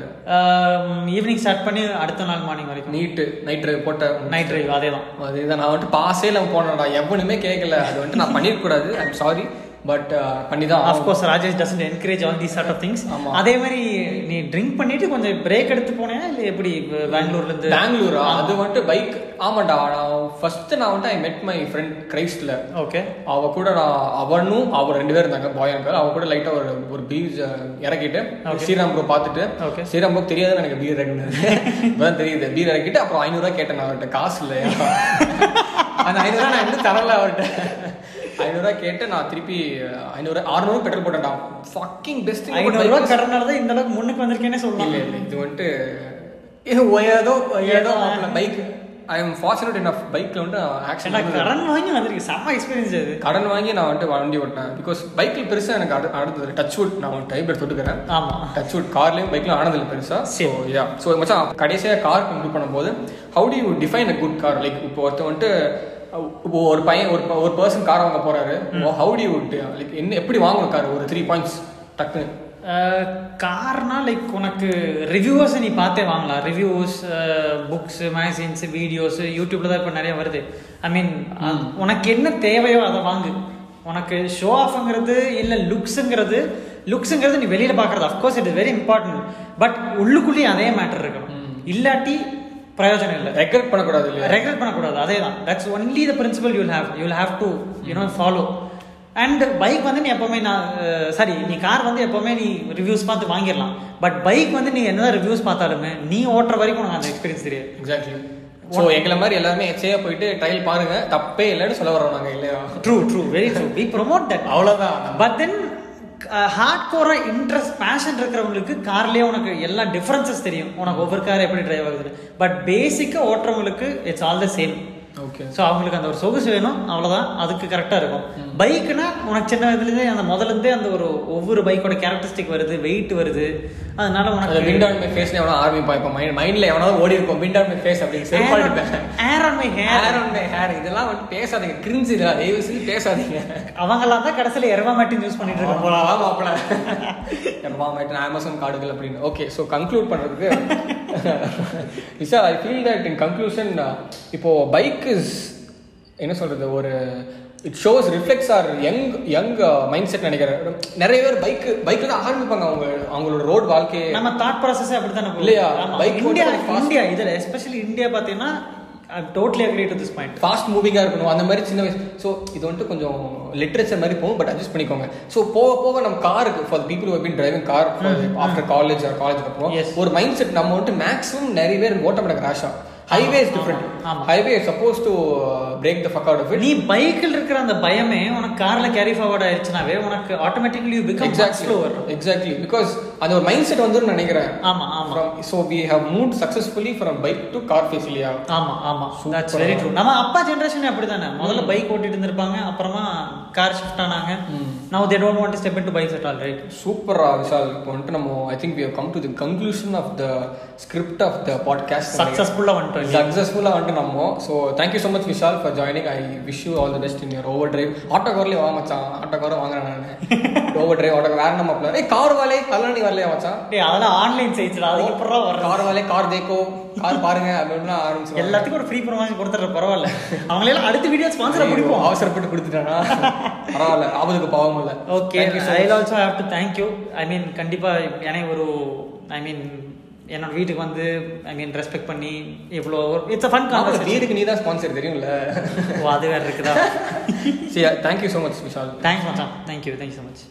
ஈவினிங் ஸ்டார்ட் பண்ணி அடுத்த நாள் மார்னிங் வரைக்கும் நீட்டு நைட் ட்ரைவ் போட்ட நைட் ட்ரைவ் அதே தான் அதே தான். நான் வந்துட்டு பாஸே இல்லாமல் போனேன்டா. எவனுமே கேட்கல. அது வந்துட்டு நான் பண்ணிடக்கூடாது. ஐ எம் சாரி பட் பண்ணி தான். Of course Rajesh doesn't encourage all these sort of things. அதே மாதிரி நீ ட்ரிங்க் பண்ணிட்டு கொஞ்சம் பிரேக் எடுத்து போனேன் இல்லை எப்படி பெங்களூர்லேருந்து? பெங்களூரா அது வந்துட்டு பைக். ஆமாண்டா நான் ஃபர்ஸ்ட் நான் வந்துட்டு ஐ met my friend கிரைஸ்லர். Okay அவ கூட நான் அவனும் அவர் ரெண்டு பேரும் இருந்தாங்க பாய் அண்ட் கேர்ள். அவ கூட லைட்டாக ஒரு ஒரு பீச் இறக்கிட்டு ஸ்ரீராம் ப்ரோ பார்த்துட்டு ஓகே ஸ்ரீராம் ப்ரோ தெரியாதுன்னு எனக்கு பீர் இறக்குன்னு தெரியுது. பீர் இறக்கிட்டு அப்புறம் ஐநூறுரூவா கேட்டேன் நான் அவர்கிட்ட. காசு இல்லை அந்த ஐநூறுரூவா நான் வந்து தரல அவர்கிட்ட. ஐநூறுரூவா கேட்டு நான் திருப்பி ஐநூறு ஆறுநூறு பெட்ரோல் போட்டேன்டா. Fucking best. ஐநூறுரூவா கடனால தான் இந்த அளவுக்கு முன்னுக்கு வந்திருக்கேன்னு சொல்லலாம். இல்லை இது வந்துட்டு ஏதோ ஏதோ bike I am fortunate enough பைக்ல வந்து ஆக்சன் நான் கடன் வாங்கி வந்திருக்கேன். செம எக்ஸ்பீரியன்ஸ் அது. கடன் வாங்கி நான் வந்து வண்டி ஓட்டினேன் பிகாஸ் பைக்கில் பெருசாக எனக்கு அடுத்தது டச் வுட் நான் டைப் எடுத்து விட்டுக்கிறேன். ஆமாம் டச் வுட் கார்லையும் பைக்லையும் ஆனதில்லை பெருசாக. ஸோ யா ஸோ மச்சான் கடைசியாக கார் கம்ப்ளீட் பண்ணும்போது how do you define a good car? Like இப்போ ஒருத்தர் வந்துட்டு இப்போ ஒரு பையன் ஒரு ஒரு பர்சன் கார் வாங்க போகிறாரு. ஹவு டு யூ லைக் என்ன எப்படி வாங்கணும் கார்? ஒரு த்ரீ பாயிண்ட்ஸ் டக்குன்னு கார்னா லைக் உனக்கு ரிவ்யூவர்ஸை நீ பார்த்தே வாங்கலாம். ரிவ்யூஸ் புக்ஸு மேகசின்ஸு வீடியோஸு யூடியூப்பில் தான் இப்போ நிறையா வருது. ஐ மீன் உனக்கு என்ன தேவையோ அதை வாங்கு. உனக்கு ஷோ ஆஃப்ங்கிறது இல்லை லுக்ஸுங்கிறது லுக்ஸுங்கிறது நீ வெளியில் பார்க்குறது of course it is very important. But உள்ளுக்குள்ளேயே அதே மேட்டர் இருக்கணும். இல்லாட்டி பிரயோஜனம் இல்லை. ரெக்ரெட் பண்ணக்கூடாது இல்லை ரெக்ரெட் பண்ணக்கூடாது. அதே தான் that's only the principle you'll have you'll have to you know follow. And bike வந்து நீ எப்போவுமே நான் சாரி நீ கார் வந்து எப்போவுமே நீ ரிவ்யூஸ் பார்த்து வாங்கிடலாம். பட் பைக் வந்து நீ என்னதான் ரிவ்யூஸ் பார்த்தாலுமே நீ ஓட்டுற வரைக்கும் உனக்கு அந்த எக்ஸ்பீரியன்ஸ் தெரியாது. எக்ஸாக்ட்லி. ஸோ எங்களை மாதிரி எல்லாருமே எச்சையாக போயிட்டு ட்ரையல் பாருங்க. தப்பே இல்லைன்னு சொல்ல வரோம் நாங்கள் இல்லையா? True true very true. We promote that. அவ்வளோதான். பட் தென் ஹார்ட் கோராக இன்ட்ரெஸ்ட் பேஷன் இருக்கிறவங்களுக்கு கார்லேயே உனக்கு எல்லா டிஃப்ரென்சஸ் தெரியும். உனக்கு ஒவ்வொரு கார் எப்படி ட்ரைவ் ஆகுதுன்னு. பட் பேசிக்காக ஓட்டுறவங்களுக்கு it's all the same. Okay so அவங்களுக்கு அந்த ஒரு சொகுசு வேணும் அவ்வளோதான். அதுக்கு கரெக்டாக இருக்கும். பைக்குனா உனக்கு சின்ன வயதுலேருந்தே அந்த முதலேருந்தே அந்த ஒரு ஒவ்வொரு பைக்கோட கேரக்டரிஸ்டிக் வருது வெயிட் வருது. அதனால உனக்கு விண்ட் ஆன் மை ஃபேஸ்ல எவ்வளோ ஆரம்பிப்பா இப்போ மைண்ட் மைண்டில் எவ்வளோ ஓடி இருக்கும் விண்ட் ஆன் மை ஃபேஸ் அப்படின்னு சொல்லி hair on my hair hair on my hair இதெல்லாம் வந்து பேசாதீங்க. கிரிஞ்சு இதெல்லாம் தயவு செஞ்சு பேசாதீங்க. அவங்களாம் தான் கடைசியில் எரவா மேட்டின் யூஸ் பண்ணிட்டு இருக்காங்க. போலாம் மாப்பிள எரவா மேட்டின் அமேசான் கார்டுகள் அப்படின்னு. ஓகே ஸோ கன்க்ளூட் பண்ணுறதுக்கு Vishal I feel that in conclusion இப்போது பைக் இஸ் என்ன சொல்கிறது ஒரு it shows reflects our young young mindset நினைக்கிறேன். நிறைய பேர் பைக்கு பைக்கில் தான் ஆரம்பிப்பாங்க அவங்க அவங்களோட ரோடு வாழ்க்கையை. நம்ம தாட் ப்ராசஸே அப்படி தானே இல்லையா? பைக் இந்தியா இந்தியா இதில் எஸ்பெஷலி இந்தியா பார்த்தீங்கன்னா I totally agree to this point. Fast moving-ஆ இருக்கணும் அந்த மாதிரி சின்ன வயசு. ஸோ இது வந்துட்டு கொஞ்சம் லிட்ரேச்சர் மாதிரி போகும், பட் அட்ஜஸ்ட் பண்ணிக்கோங்க. ஸோ போக போக நம்ம காருக்கு for the people who have been driving car after college or college அப்புறம் ஒரு மைண்ட் செட் நம்ம வந்துட்டு மேக்ஸிமம் நிறைய பேர் ஓட்ட மாட்டாங்க Rasha. Highway is different. Highway is supposed to break the fuck out of it. நீ பைக்கில் இருக்கிற அந்த பயமே உனக்கு கார்ல கேரி ஃபார்வர்ட் ஆயிடுச்சுனாவே உனக்கு automatically you become slower. Exactly. Because அந்த ஒரு மைண்ட் செட் வந்துரும் நினைக்கிறேன். ஆமா ஆமா. So we have moved successfully from bike to car phase இல்லையா? ஆமா ஆமா. That's very true. நம்ம அப்பா ஜெனரேஷன் அப்படிதானே. முதல்ல பைக் ஓட்டிட்டு இருந்திருப்பாங்க, அப்புறமா கார் ஷிஃப்ட் ஆனாங்க. Now they don't want to step into bikes at all, right? Super Vishal. இப்போ வந்து நம்ம I think we have come to the conclusion of the script of the podcast. Successful one. Successful ஆட்டு நம்ம. So thank you so much Vishal for joining. I wish you all the best in your overdrive. Auto கார்லயே வா மச்சான், auto car வாங்குறேன் நான். Overdrive auto car நம்ம apply. ஏய் CarWale கல்லணி வரலையா மச்சான்? டேய் அதெல்லாம் ஆன்லைன் சைட்ல அது எப்பறா வர CarWale கார் தேக்கோ கார் பாருங்க அப்படினா ஆரம்பிச்சு எல்லாத்துக்கும் ஒரு ஃப்ரீ ப்ரோமோஷன் கொடுத்துற பரவாயில்லை. அவங்களே எல்லாம் அடுத்த வீடியோ ஸ்பான்சரா பிடிப்போம். அவசரப்பட்டு கொடுத்துட்டானா பரவாயில்லை, அவருக்கு பாவம் இல்ல. Okay, I also have to thank you. I mean கண்டிப்பா எனக்கு ஒரு I mean என்னோட வீட்டுக்கு வந்து ஐ மீன் ரெஸ்பெக்ட் பண்ணி இவ்வளோ இட்ஸ் அ ஃபன் கான்வர்சேஷன். வீட்டுக்கு நீ தான் ஸ்பான்சர் தெரியும்ல. ஓ அது வேற இருக்குதா. சரி, thank you so much Vishal. Thanks மச்சான். Thank you thank you so much.